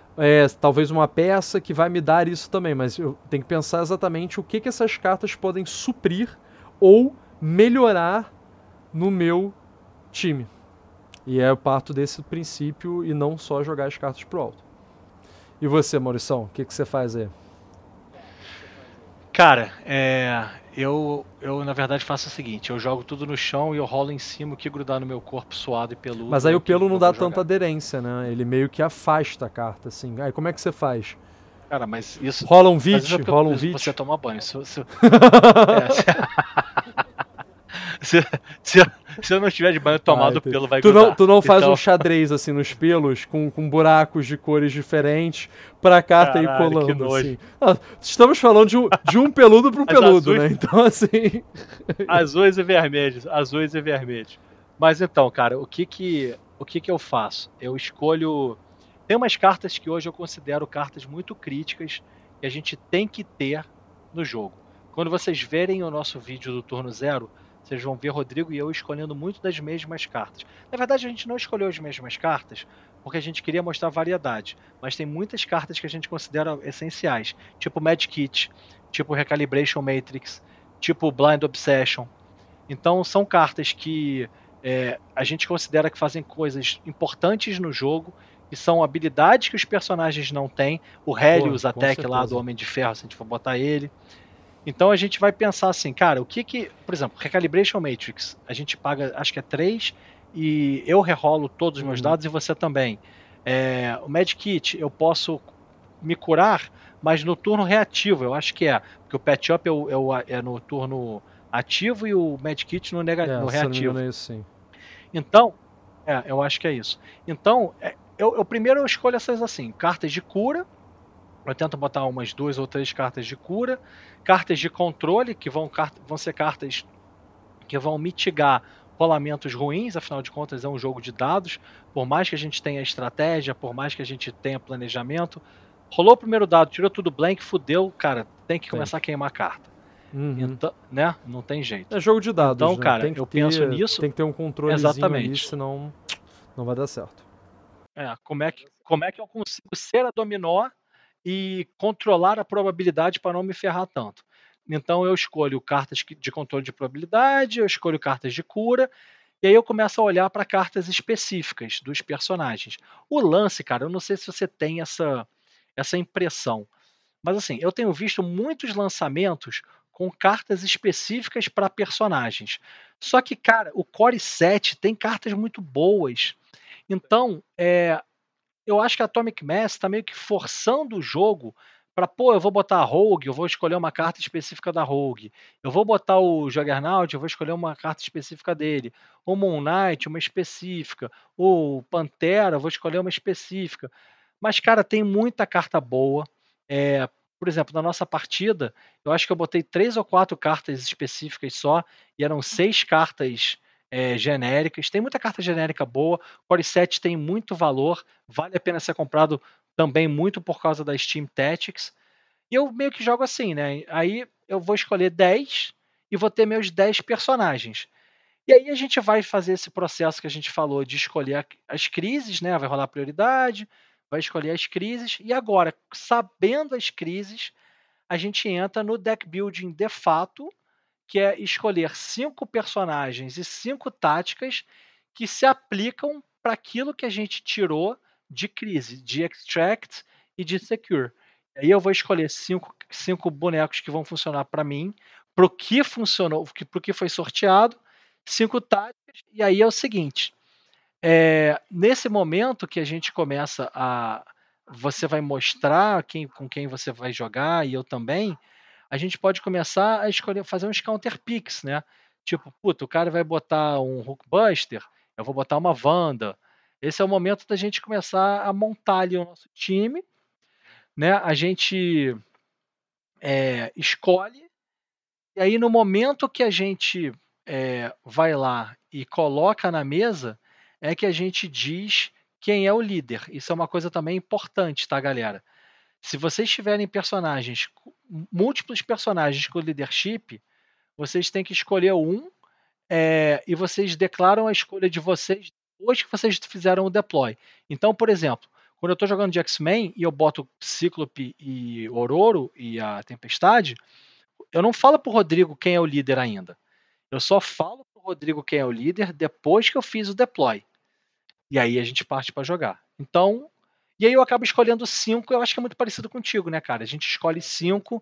talvez uma peça que vai me dar isso também, mas eu tenho que pensar exatamente o que essas cartas podem suprir ou melhorar no meu time. E eu parto desse princípio e não só jogar as cartas pro alto. E você, Maurição, o que você faz aí? Cara, eu na verdade faço o seguinte, eu jogo tudo no chão e eu rolo em cima o que grudar no meu corpo suado e peludo. Mas aí o pelo não dá tanta aderência, né? Ele meio que afasta a carta, assim. Aí como é que você faz? Cara, mas isso... Rola um vídeo, rola um vídeo. Você toma banho. Se eu não tiver de banho tomado, o pelo vai grudar. Tu não faz um xadrez assim nos pelos, com buracos de cores diferentes, pra cá tá aí colando assim. Estamos falando de um peludo para um peludo, azuis, né? Então, assim. Azuis e vermelhos. Mas então, cara, o que eu faço? Eu escolho. Tem umas cartas que hoje eu considero cartas muito críticas que a gente tem que ter no jogo. Quando vocês verem o nosso vídeo do turno zero, vocês vão ver Rodrigo e eu escolhendo muito das mesmas cartas. Na verdade, a gente não escolheu as mesmas cartas, porque a gente queria mostrar variedade. Mas tem muitas cartas que a gente considera essenciais, tipo Magic Kit, tipo Recalibration Matrix, tipo Blind Obsession. Então, são cartas que a gente considera que fazem coisas importantes no jogo, que são habilidades que os personagens não têm. O Helios, até que lá do Homem de Ferro, se a gente for botar ele. Então a gente vai pensar assim, cara, o que que... Por exemplo, Recalibration Matrix, a gente paga, acho que é 3, e eu rerolo todos os meus dados e você também. O Magic Kit, eu posso me curar, mas no turno reativo, eu acho que é. Porque o Pet Shop é no turno ativo e o Magic Kit no reativo. Então, eu acho que é isso. Então, eu primeiro eu escolho essas assim, cartas de cura. Eu tento botar umas 2 ou 3 cartas de cura, cartas de controle, que vão ser cartas que vão mitigar rolamentos ruins, afinal de contas é um jogo de dados, por mais que a gente tenha estratégia, por mais que a gente tenha planejamento, rolou o primeiro dado, tirou tudo blank, fudeu, cara, tem que começar a queimar a carta. Então, né? Não tem jeito. É jogo de dados, então, né? Cara, penso nisso. Tem que ter um controlezinho ali, senão não vai dar certo. Como é que eu consigo ser a dominó e controlar a probabilidade para não me ferrar tanto? Então eu escolho cartas de controle de probabilidade, eu escolho cartas de cura, e aí eu começo a olhar para cartas específicas dos personagens. O lance, cara, eu não sei se você tem essa impressão, mas assim, eu tenho visto muitos lançamentos com cartas específicas para personagens. Só que, cara, o Core 7 tem cartas muito boas. Então, eu acho que a Atomic Mass está meio que forçando o jogo para, eu vou botar a Rogue, eu vou escolher uma carta específica da Rogue. Eu vou botar o Juggernaut, eu vou escolher uma carta específica dele. O Moon Knight, uma específica. O Pantera, eu vou escolher uma específica. Mas, cara, tem muita carta boa. Por exemplo, na nossa partida, eu acho que eu botei 3 ou 4 cartas específicas só, e eram 6 cartas genéricas. Tem muita carta genérica boa. Core 7 tem muito valor, vale a pena ser comprado também muito por causa da Steam Tactics. E eu meio que jogo assim, né? Aí eu vou escolher 10 e vou ter meus 10 personagens. E aí a gente vai fazer esse processo que a gente falou de escolher as crises, né? Vai rolar a prioridade, vai escolher as crises. E agora, sabendo as crises, a gente entra no deck building de fato, que é escolher 5 personagens e 5 táticas que se aplicam para aquilo que a gente tirou de crise, de Extract e de Secure. Aí eu vou escolher 5 bonecos que vão funcionar para mim, para o que funcionou, para o que foi sorteado, 5 táticas, e aí é o seguinte, nesse momento que a gente começa você vai mostrar com quem você vai jogar, e eu também, a gente pode começar a escolher, fazer uns counter picks, né? Tipo, o cara vai botar um Hulkbuster, eu vou botar uma Wanda. Esse é o momento da gente começar a montar ali o nosso time, né? A gente escolhe, e aí no momento que a gente vai lá e coloca na mesa, é que a gente diz quem é o líder. Isso é uma coisa também importante, tá, galera? Se vocês tiverem múltiplos personagens com leadership, vocês têm que escolher um, e vocês declaram a escolha de vocês depois que vocês fizeram o deploy. Então, por exemplo, quando eu estou jogando de X-Men e eu boto Cíclope e Ororo e a Tempestade, eu não falo para o Rodrigo quem é o líder ainda. Eu só falo para o Rodrigo quem é o líder depois que eu fiz o deploy. E aí a gente parte para jogar. Então... E aí eu acabo escolhendo 5, eu acho que é muito parecido contigo, né, cara? A gente escolhe 5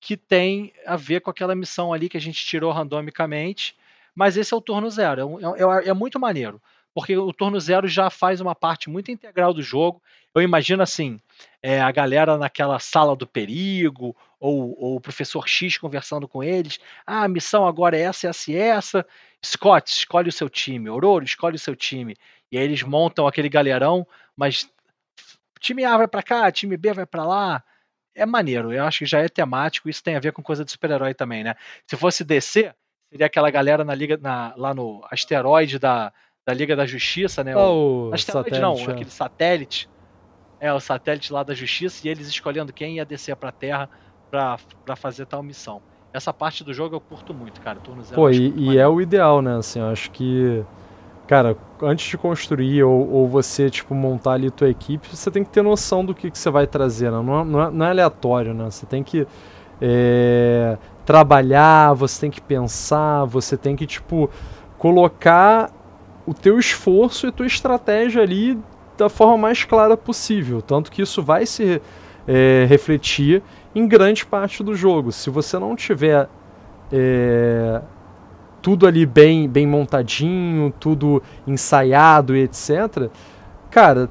que tem a ver com aquela missão ali que a gente tirou randomicamente, mas esse é o turno zero, é muito maneiro, porque o turno zero já faz uma parte muito integral do jogo. Eu imagino assim, a galera naquela sala do perigo, ou o professor X conversando com eles, a missão agora é essa, essa e essa, Scott, escolhe o seu time, Ororo, escolhe o seu time, e aí eles montam aquele galerão, mas... Time A vai pra cá, time B vai pra lá. É maneiro, eu acho que já é temático. Isso tem a ver com coisa de super-herói também, né? Se fosse DC, seria aquela galera na Liga, lá no asteroide da Liga da Justiça, né? Aquele satélite. É, o satélite lá da Justiça, e eles escolhendo quem ia descer pra Terra pra fazer tal missão. Essa parte do jogo eu curto muito, cara. Turno zero. Pô, e é o ideal, né? Assim, eu acho que... Cara, antes de construir ou você, tipo, montar ali tua equipe, você tem que ter noção do que você vai trazer, né? Não é aleatório, né? Você tem que trabalhar, você tem que pensar, você tem que, tipo, colocar o teu esforço e tua estratégia ali da forma mais clara possível. Tanto que isso vai se refletir em grande parte do jogo. Se você não tiver... tudo ali bem montadinho, tudo ensaiado e etc. Cara,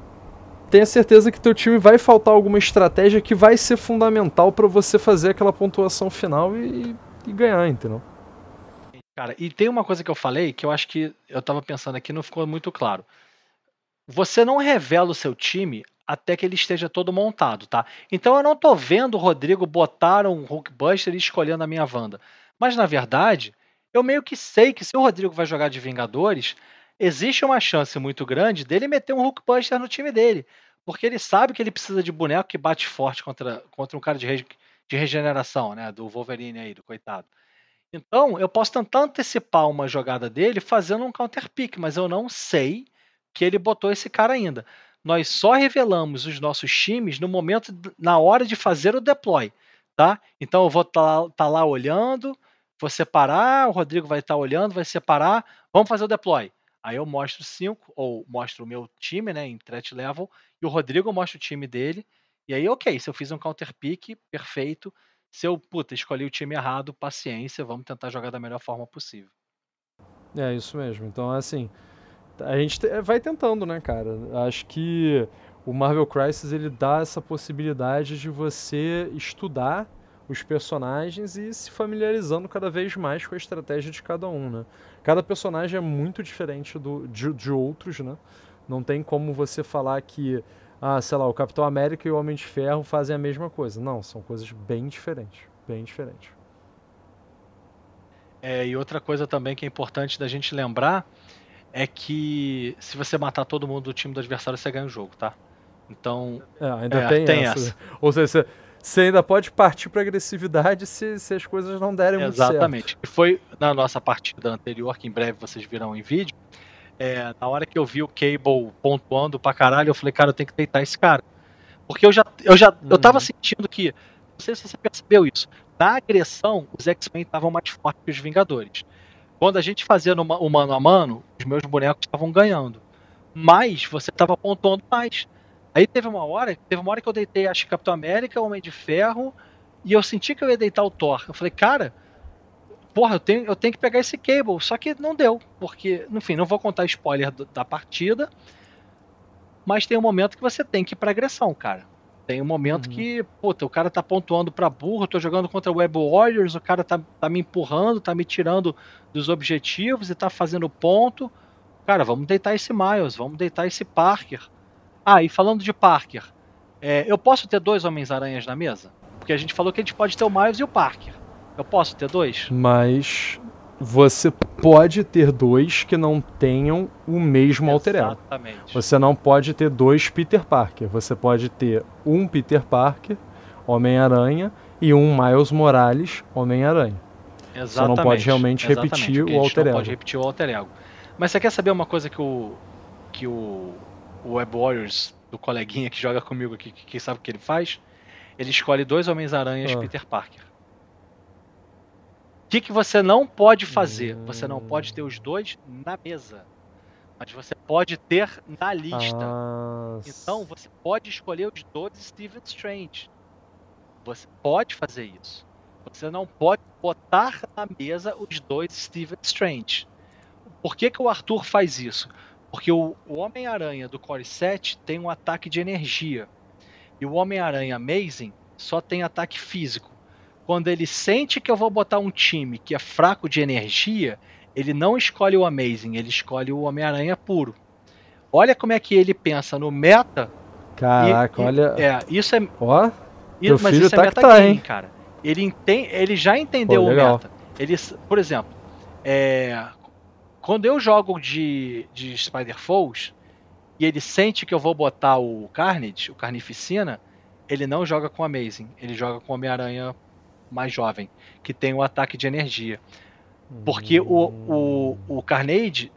tenha certeza que teu time vai faltar alguma estratégia que vai ser fundamental para você fazer aquela pontuação final e ganhar, entendeu? Cara, e tem uma coisa que eu falei que eu acho que eu tava pensando aqui, não ficou muito claro. Você não revela o seu time até que ele esteja todo montado, tá? Então eu não tô vendo o Rodrigo botar um Hulkbuster e escolhendo a minha Wanda. Mas na verdade... eu meio que sei que se o Rodrigo vai jogar de Vingadores, existe uma chance muito grande dele meter um Hulkbuster no time dele. Porque ele sabe que ele precisa de boneco que bate forte contra um cara de regeneração, né? Do Wolverine aí, do coitado. Então, eu posso tentar antecipar uma jogada dele fazendo um counter-pick, mas eu não sei que ele botou esse cara ainda. Nós só revelamos os nossos times no momento, na hora de fazer o deploy, tá? Então, eu vou tá lá olhando... vou separar, o Rodrigo vai estar olhando, vai separar, vamos fazer o deploy. Aí eu mostro 5, ou mostro o meu time, né, em threat level, e o Rodrigo mostra o time dele, e aí, ok, se eu fiz um counter pick, perfeito, se eu, escolhi o time errado, paciência, vamos tentar jogar da melhor forma possível. É, isso mesmo, então, assim, a gente vai tentando, né, cara, acho que o Marvel Crisis, ele dá essa possibilidade de você estudar os personagens e se familiarizando cada vez mais com a estratégia de cada um, né? Cada personagem é muito diferente de outros, né? Não tem como você falar que, sei lá, o Capitão América e o Homem de Ferro fazem a mesma coisa. Não, são coisas bem diferentes, bem diferentes. É, e outra coisa também que é importante da gente lembrar é que se você matar todo mundo do time do adversário, você ganha o jogo, tá? Então, ainda tem essa. Ou seja, você ainda pode partir para agressividade se as coisas não derem muito certo. Exatamente. E foi na nossa partida anterior, que em breve vocês virão em vídeo, na hora que eu vi o Cable pontuando pra caralho, eu falei, cara, eu tenho que deitar esse cara. Porque eu tava sentindo que, não sei se você percebeu isso, na agressão, os X-Men estavam mais fortes que os Vingadores. Quando a gente fazia o mano a mano, os meus bonecos estavam ganhando. Mas você tava pontuando mais. Aí teve uma hora que eu deitei, acho que Capitão América, Homem de Ferro, e eu senti que eu ia deitar o Thor. Eu falei, cara, porra, eu tenho que pegar esse Cable. Só que não deu, porque, enfim, não vou contar spoiler da partida, mas tem um momento que você tem que ir pra agressão, cara. Tem um momento que, o cara tá pontuando pra burro, eu tô jogando contra o Web Warriors, o cara tá me empurrando, tá me tirando dos objetivos e tá fazendo ponto. Cara, vamos deitar esse Miles, vamos deitar esse Parker. Ah, e falando de Parker, eu posso ter 2 Homens-Aranhas na mesa? Porque a gente falou que a gente pode ter o Miles e o Parker. Eu posso ter 2? Mas você pode ter 2 que não tenham o mesmo alter ego. Exatamente. Você não pode ter 2 Peter Parker. Você pode ter um Peter Parker, Homem-Aranha, e um Miles Morales, Homem-Aranha. Exatamente. Você não pode realmente repetir o alter ego. Não pode repetir o alter ego. Mas você quer saber uma coisa que o Web Warriors, do coleguinha que joga comigo aqui, que sabe o que ele faz? Ele escolhe 2 Homens-Aranhas Peter Parker. O que você não pode fazer? Você não pode ter os 2 na mesa. Mas você pode ter na lista. Então você pode escolher os 2 Stephen Strange. Você pode fazer isso. Você não pode botar na mesa os 2 Stephen Strange. Por que o Arthur faz isso? Porque o Homem-Aranha do Core 7 tem um ataque de energia. E o Homem-Aranha Amazing só tem ataque físico. Quando ele sente que eu vou botar um time que é fraco de energia, ele não escolhe o Amazing, ele escolhe o Homem-Aranha puro. Olha como é que ele pensa no meta. Caraca, olha... Mas isso é metagame, cara. Ele já entendeu o meta. Ele, por exemplo, quando eu jogo de Spider-Foes, e ele sente que eu vou botar o Carnage, o Carnificina, ele não joga com o Amazing, ele joga com o Homem-Aranha mais jovem, que tem um ataque de energia. Porque o Carnage,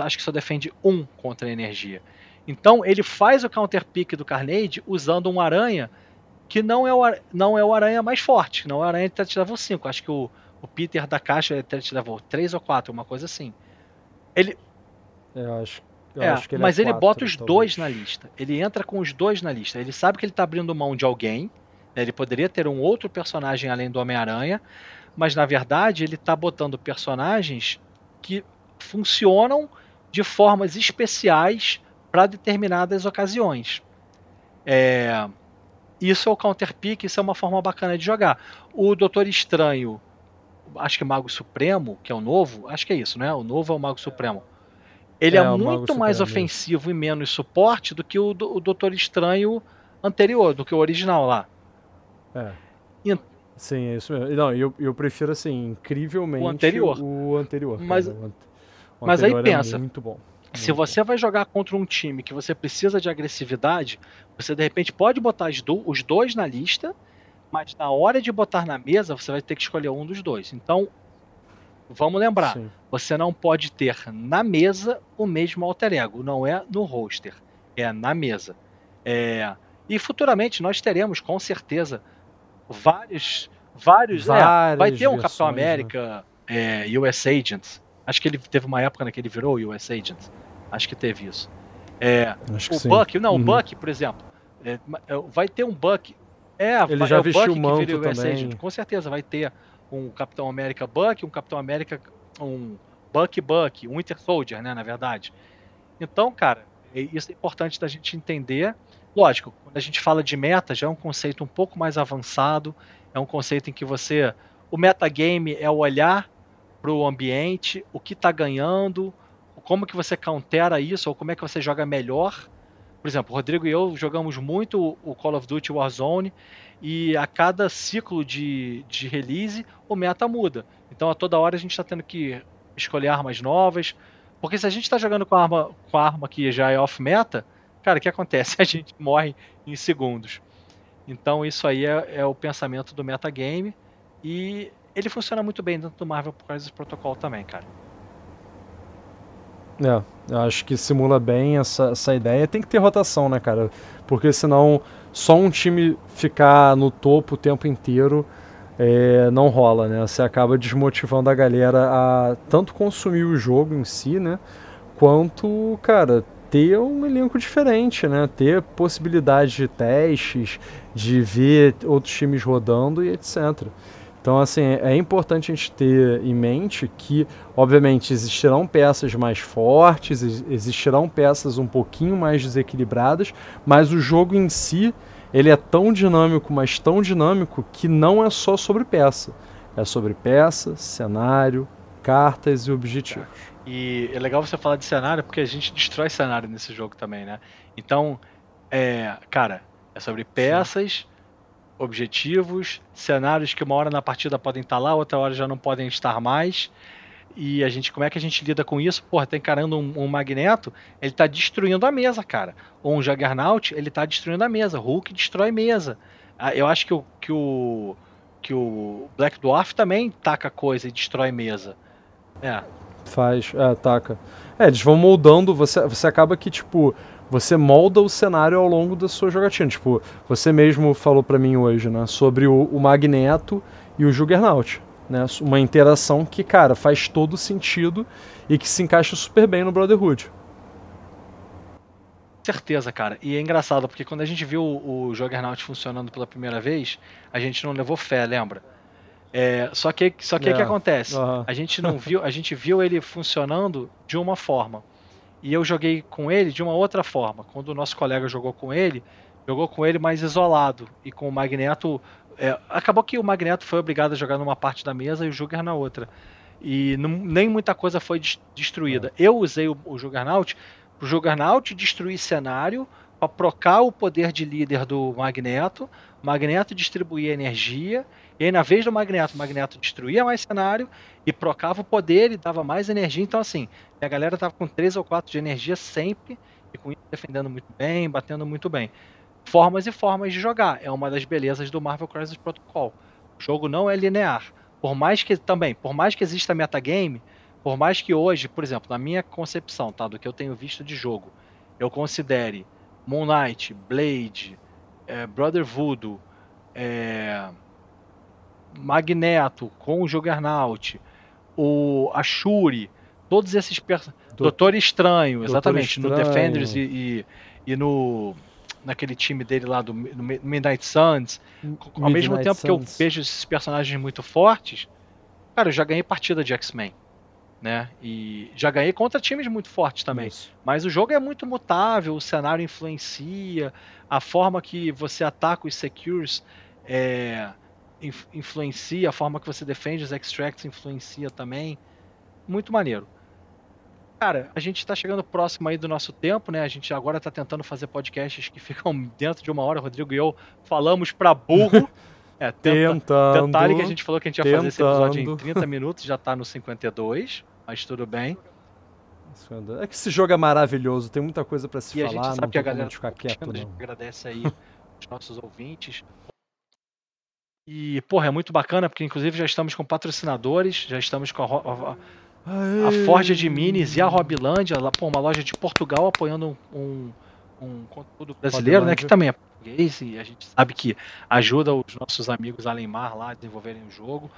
acho que só defende um contra a energia. Então ele faz o counter pick do Carnage usando um aranha que não é o aranha mais forte. Não é o aranha que te level 5. Acho que o Peter da caixa te level 3 ou 4, uma coisa assim. Ele... Eu acho que ele mas é ele 4, bota os dois na lista. Ele entra com os dois na lista. Ele sabe que ele está abrindo mão de alguém. Né? Ele poderia ter um outro personagem além do Homem-Aranha. Mas, na verdade, ele está botando personagens que funcionam de formas especiais para determinadas ocasiões. Isso é o counterpick, isso é uma forma bacana de jogar. O Doutor Estranho, acho que Mago Supremo, que é o novo, acho que é isso, né? O novo é o Mago Supremo. Ele é muito mais ofensivo e menos suporte do que o Doutor Estranho anterior, do que o original lá. Então, sim, é isso mesmo. Não, eu prefiro, assim, incrivelmente o anterior. Mas aí pensa, muito bom, se você vai jogar contra um time que você precisa de agressividade, você de repente pode botar os dois na lista, mas na hora de botar na mesa, você vai ter que escolher um dos dois. Então, vamos lembrar, sim, você não pode ter na mesa o mesmo alter ego, não é no roster, é na mesa. E futuramente nós teremos, com certeza, vários vai ter um Capitão América, né? US Agent. Acho que ele teve uma época que ele virou US Agent. Acho que teve isso. O Buck, por exemplo. Vai ter um Buck. Ele já vestiu o manto que vira US Agent. Com certeza vai ter um Capitão América Buck, um Capitão América, um Buck, um Winter Soldier, né, na verdade. Então, cara, isso é importante da gente entender. Lógico, quando a gente fala de meta, já é um conceito um pouco mais avançado, é um conceito em que você... O metagame é o olhar para o ambiente, o que está ganhando, como que você countera isso, ou como é que você joga melhor. Por exemplo, o Rodrigo e eu jogamos muito o Call of Duty Warzone, e a cada ciclo de release, o meta muda. Então, a toda hora a gente está tendo que escolher armas novas, porque se a gente está jogando com a arma que já é off-meta, cara, o que acontece? A gente morre em segundos. Então isso aí é o pensamento do metagame, e ele funciona muito bem dentro do Marvel Crisis Protocol também, cara. Eu acho que simula bem essa ideia. Tem que ter rotação, né, cara? Porque senão só um time ficar no topo o tempo inteiro não rola, né? Você acaba desmotivando a galera a tanto consumir o jogo em si, né? Quanto, cara... ter um elenco diferente, né? Ter possibilidade de testes, de ver outros times rodando e etc. Então, assim, é importante a gente ter em mente que, obviamente, existirão peças mais fortes, existirão peças um pouquinho mais desequilibradas, mas o jogo em si, ele é tão dinâmico, que não é só sobre peça. É sobre peça, cenário, cartas e objetivos. E é legal você falar de cenário, porque a gente destrói cenário nesse jogo também, né? Então, cara, é sobre peças, objetivos, cenários que uma hora na partida podem estar lá, outra hora já não podem estar mais. E como é que a gente lida com isso? Porra, tá encarando um Magneto, ele tá destruindo a mesa, cara. Ou um Juggernaut, ele tá destruindo a mesa. Hulk destrói mesa. Eu acho que o Black Dwarf também taca coisa e destrói mesa. Ataca. Eles vão moldando, você acaba que, tipo, você molda o cenário ao longo da sua jogatina. Tipo, você mesmo falou pra mim hoje, né, sobre o Magneto e o Juggernaut, né, uma interação que, cara, faz todo sentido e que se encaixa super bem no Brotherhood. Certeza, cara, e é engraçado, porque quando a gente viu o Juggernaut funcionando pela primeira vez, a gente não levou fé, lembra? Só que o que acontece? A gente não viu, a gente viu ele funcionando de uma forma. E eu joguei com ele de uma outra forma. Quando o nosso colega jogou com ele mais isolado. E com o Magneto. Acabou que o Magneto foi obrigado a jogar numa parte da mesa e o Juggernaut na outra. E nem muita coisa foi destruída. Eu usei o Juggernaut pro Juggernaut destruir cenário, para procar o poder de líder do Magneto. Magneto distribuía energia. E aí, na vez do Magneto, o Magneto destruía mais cenário e trocava o poder e dava mais energia. Então, assim, a galera tava com 3 ou 4 de energia sempre e com isso defendendo muito bem, batendo muito bem. Formas e formas de jogar. É uma das belezas do Marvel Crisis Protocol. O jogo não é linear. Por mais que exista metagame, por mais que hoje, por exemplo, na minha concepção, tá, do que eu tenho visto de jogo, eu considere Moon Knight, Blade, Brother Voodoo, Magneto com o Juggernaut, o Ashuri, todos esses personagens. Doutor Estranho, exatamente, Doutor Estranho. No Defenders e no... naquele time dele lá do Midnight Suns, ao mesmo tempo que eu vejo esses personagens muito fortes, cara, eu já ganhei partida de X-Men, né, e já ganhei contra times muito fortes também, isso. Mas o jogo é muito mutável, o cenário influencia, a forma que você ataca os Secures influencia, a forma que você defende os Extracts influencia também, muito maneiro. Cara, a gente tá chegando próximo aí do nosso tempo, né? A gente agora tá tentando fazer podcasts que ficam dentro de uma hora. O Rodrigo e eu falamos pra burro. Detalhe que a gente falou que a gente ia fazer esse episódio em 30 minutos, já tá no 52, mas tudo bem. É que esse jogo é maravilhoso, tem muita coisa pra se falar. E a gente sabe que a galera ficar quieto, a gente agradece aí os nossos ouvintes. E, porra, é muito bacana, porque inclusive já estamos com patrocinadores, já estamos com a Forja de Minis e a Robilândia, uma loja de Portugal apoiando um conteúdo brasileiro, né, que também é português e a gente sabe que ajuda os nossos amigos Alemar lá a desenvolverem o jogo.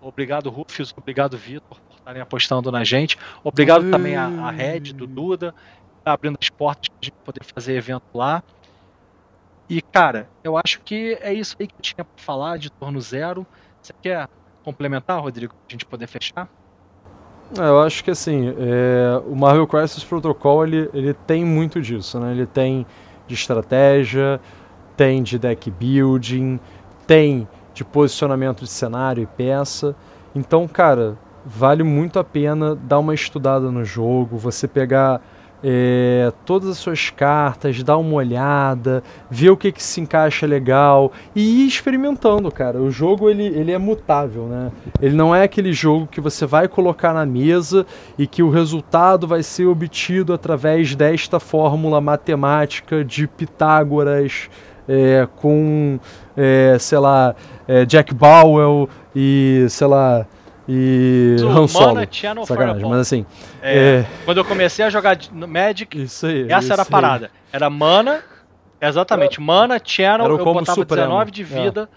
Obrigado, Rufius, obrigado, Vitor, por estarem apostando na gente. Obrigado também a Red, do Duda, que está abrindo as portas para a gente poder fazer evento lá. E, cara, eu acho que é isso aí que eu tinha para falar de Torno Zero. Você quer complementar, Rodrigo, para a gente poder fechar? Eu acho que assim, o Marvel Crisis Protocol ele tem muito disso, né? Ele tem de estratégia, tem de deck building, tem de posicionamento de cenário e peça. Então, cara, vale muito a pena dar uma estudada no jogo, você pegar todas as suas cartas, dar uma olhada, ver o que se encaixa legal e ir experimentando, cara. O jogo ele é mutável, né? Ele não é aquele jogo que você vai colocar na mesa e que o resultado vai ser obtido através desta fórmula matemática de Pitágoras Jack Bauer e, sei lá... e Han Solo, sacanagem, mas assim... Quando eu comecei a jogar no Magic, essa era a parada. Era mana, exatamente, mana, channel, eu botava supremo. 19 de vida,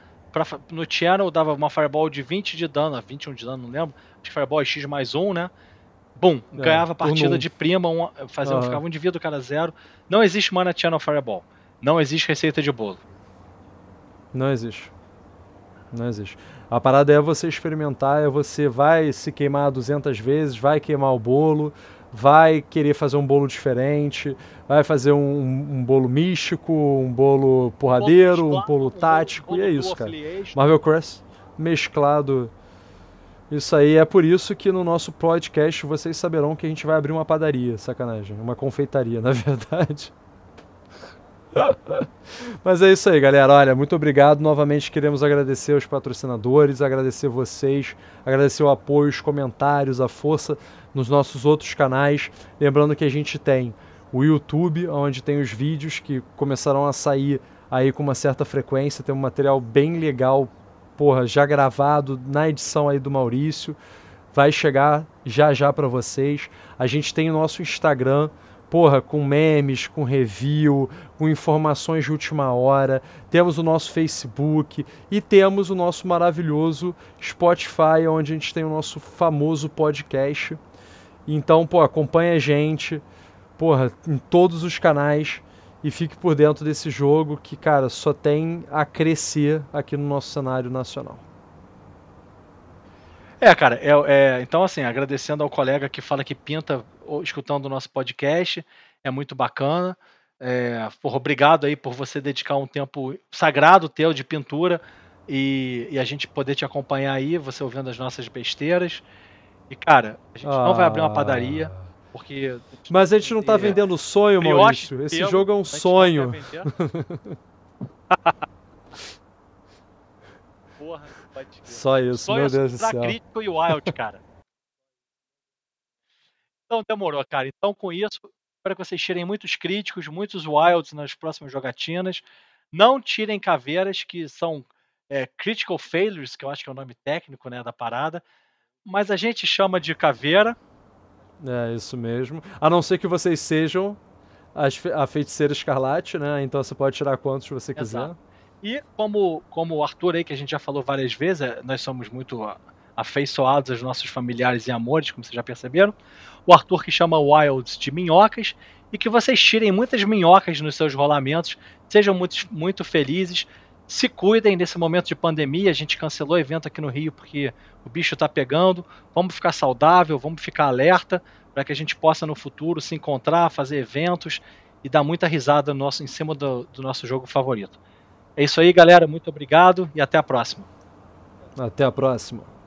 no channel eu dava uma fireball de 20 de dano, 21 de dano, não lembro, acho que fireball é x mais 1, né? Bum, ganhava partida de prima, ficava um de vida, o cara zero. Não existe mana, channel, fireball. Não existe receita de bolo. Não existe. A parada é você experimentar, é você vai se queimar 200 vezes, vai queimar o bolo, vai querer fazer um bolo diferente, vai fazer um bolo místico, um bolo porradeiro, um bolo tático, e é isso, cara. Marvel Crisis mesclado. Isso aí, é por isso que no nosso podcast vocês saberão que a gente vai abrir uma padaria, sacanagem, uma confeitaria, na verdade. Mas é isso aí, galera. Olha, muito obrigado. Novamente queremos agradecer aos patrocinadores, agradecer vocês, agradecer o apoio, os comentários, a força nos nossos outros canais. Lembrando que a gente tem o YouTube, onde tem os vídeos que começaram a sair aí com uma certa frequência. Tem um material bem legal, já gravado na edição aí do Maurício. Vai chegar já já para vocês. A gente tem o nosso Instagram, com memes, com review, com informações de última hora, temos o nosso Facebook e temos o nosso maravilhoso Spotify, onde a gente tem o nosso famoso podcast. Então, acompanha a gente, em todos os canais e fique por dentro desse jogo que, cara, só tem a crescer aqui no nosso cenário nacional. Cara, então assim, agradecendo ao colega que fala que pinta escutando o nosso podcast, é muito bacana, obrigado aí por você dedicar um tempo sagrado teu de pintura e a gente poder te acompanhar aí, você ouvindo as nossas besteiras, e cara, a gente não vai abrir uma padaria, porque... Mas a gente não tá vendendo sonho, Maurício, esse jogo é um sonho. Porra, só isso, meu Deus do céu. Crítico e Wild, cara. Então demorou, cara. Então com isso, Espero que vocês tirem muitos críticos, muitos wilds nas próximas jogatinas. Não tirem caveiras, que são critical failures, que eu acho que é o nome técnico, né, da parada. Mas a gente chama de caveira. É, isso mesmo. A não ser que vocês sejam a feiticeira escarlate, né? Então você pode tirar quantos você quiser. Exato. E como o Arthur aí, que a gente já falou várias vezes, nós somos muito afeiçoados aos nossos familiares e amores, como vocês já perceberam. O Arthur que chama wilds de minhocas, e que vocês tirem muitas minhocas nos seus rolamentos, sejam muito, muito felizes, se cuidem nesse momento de pandemia. A gente cancelou o evento aqui no Rio porque o bicho tá pegando. Vamos ficar saudável, vamos ficar alerta, para que a gente possa no futuro se encontrar, fazer eventos e dar muita risada em cima do nosso jogo favorito. É isso aí, galera, muito obrigado e até a próxima. Até a próxima.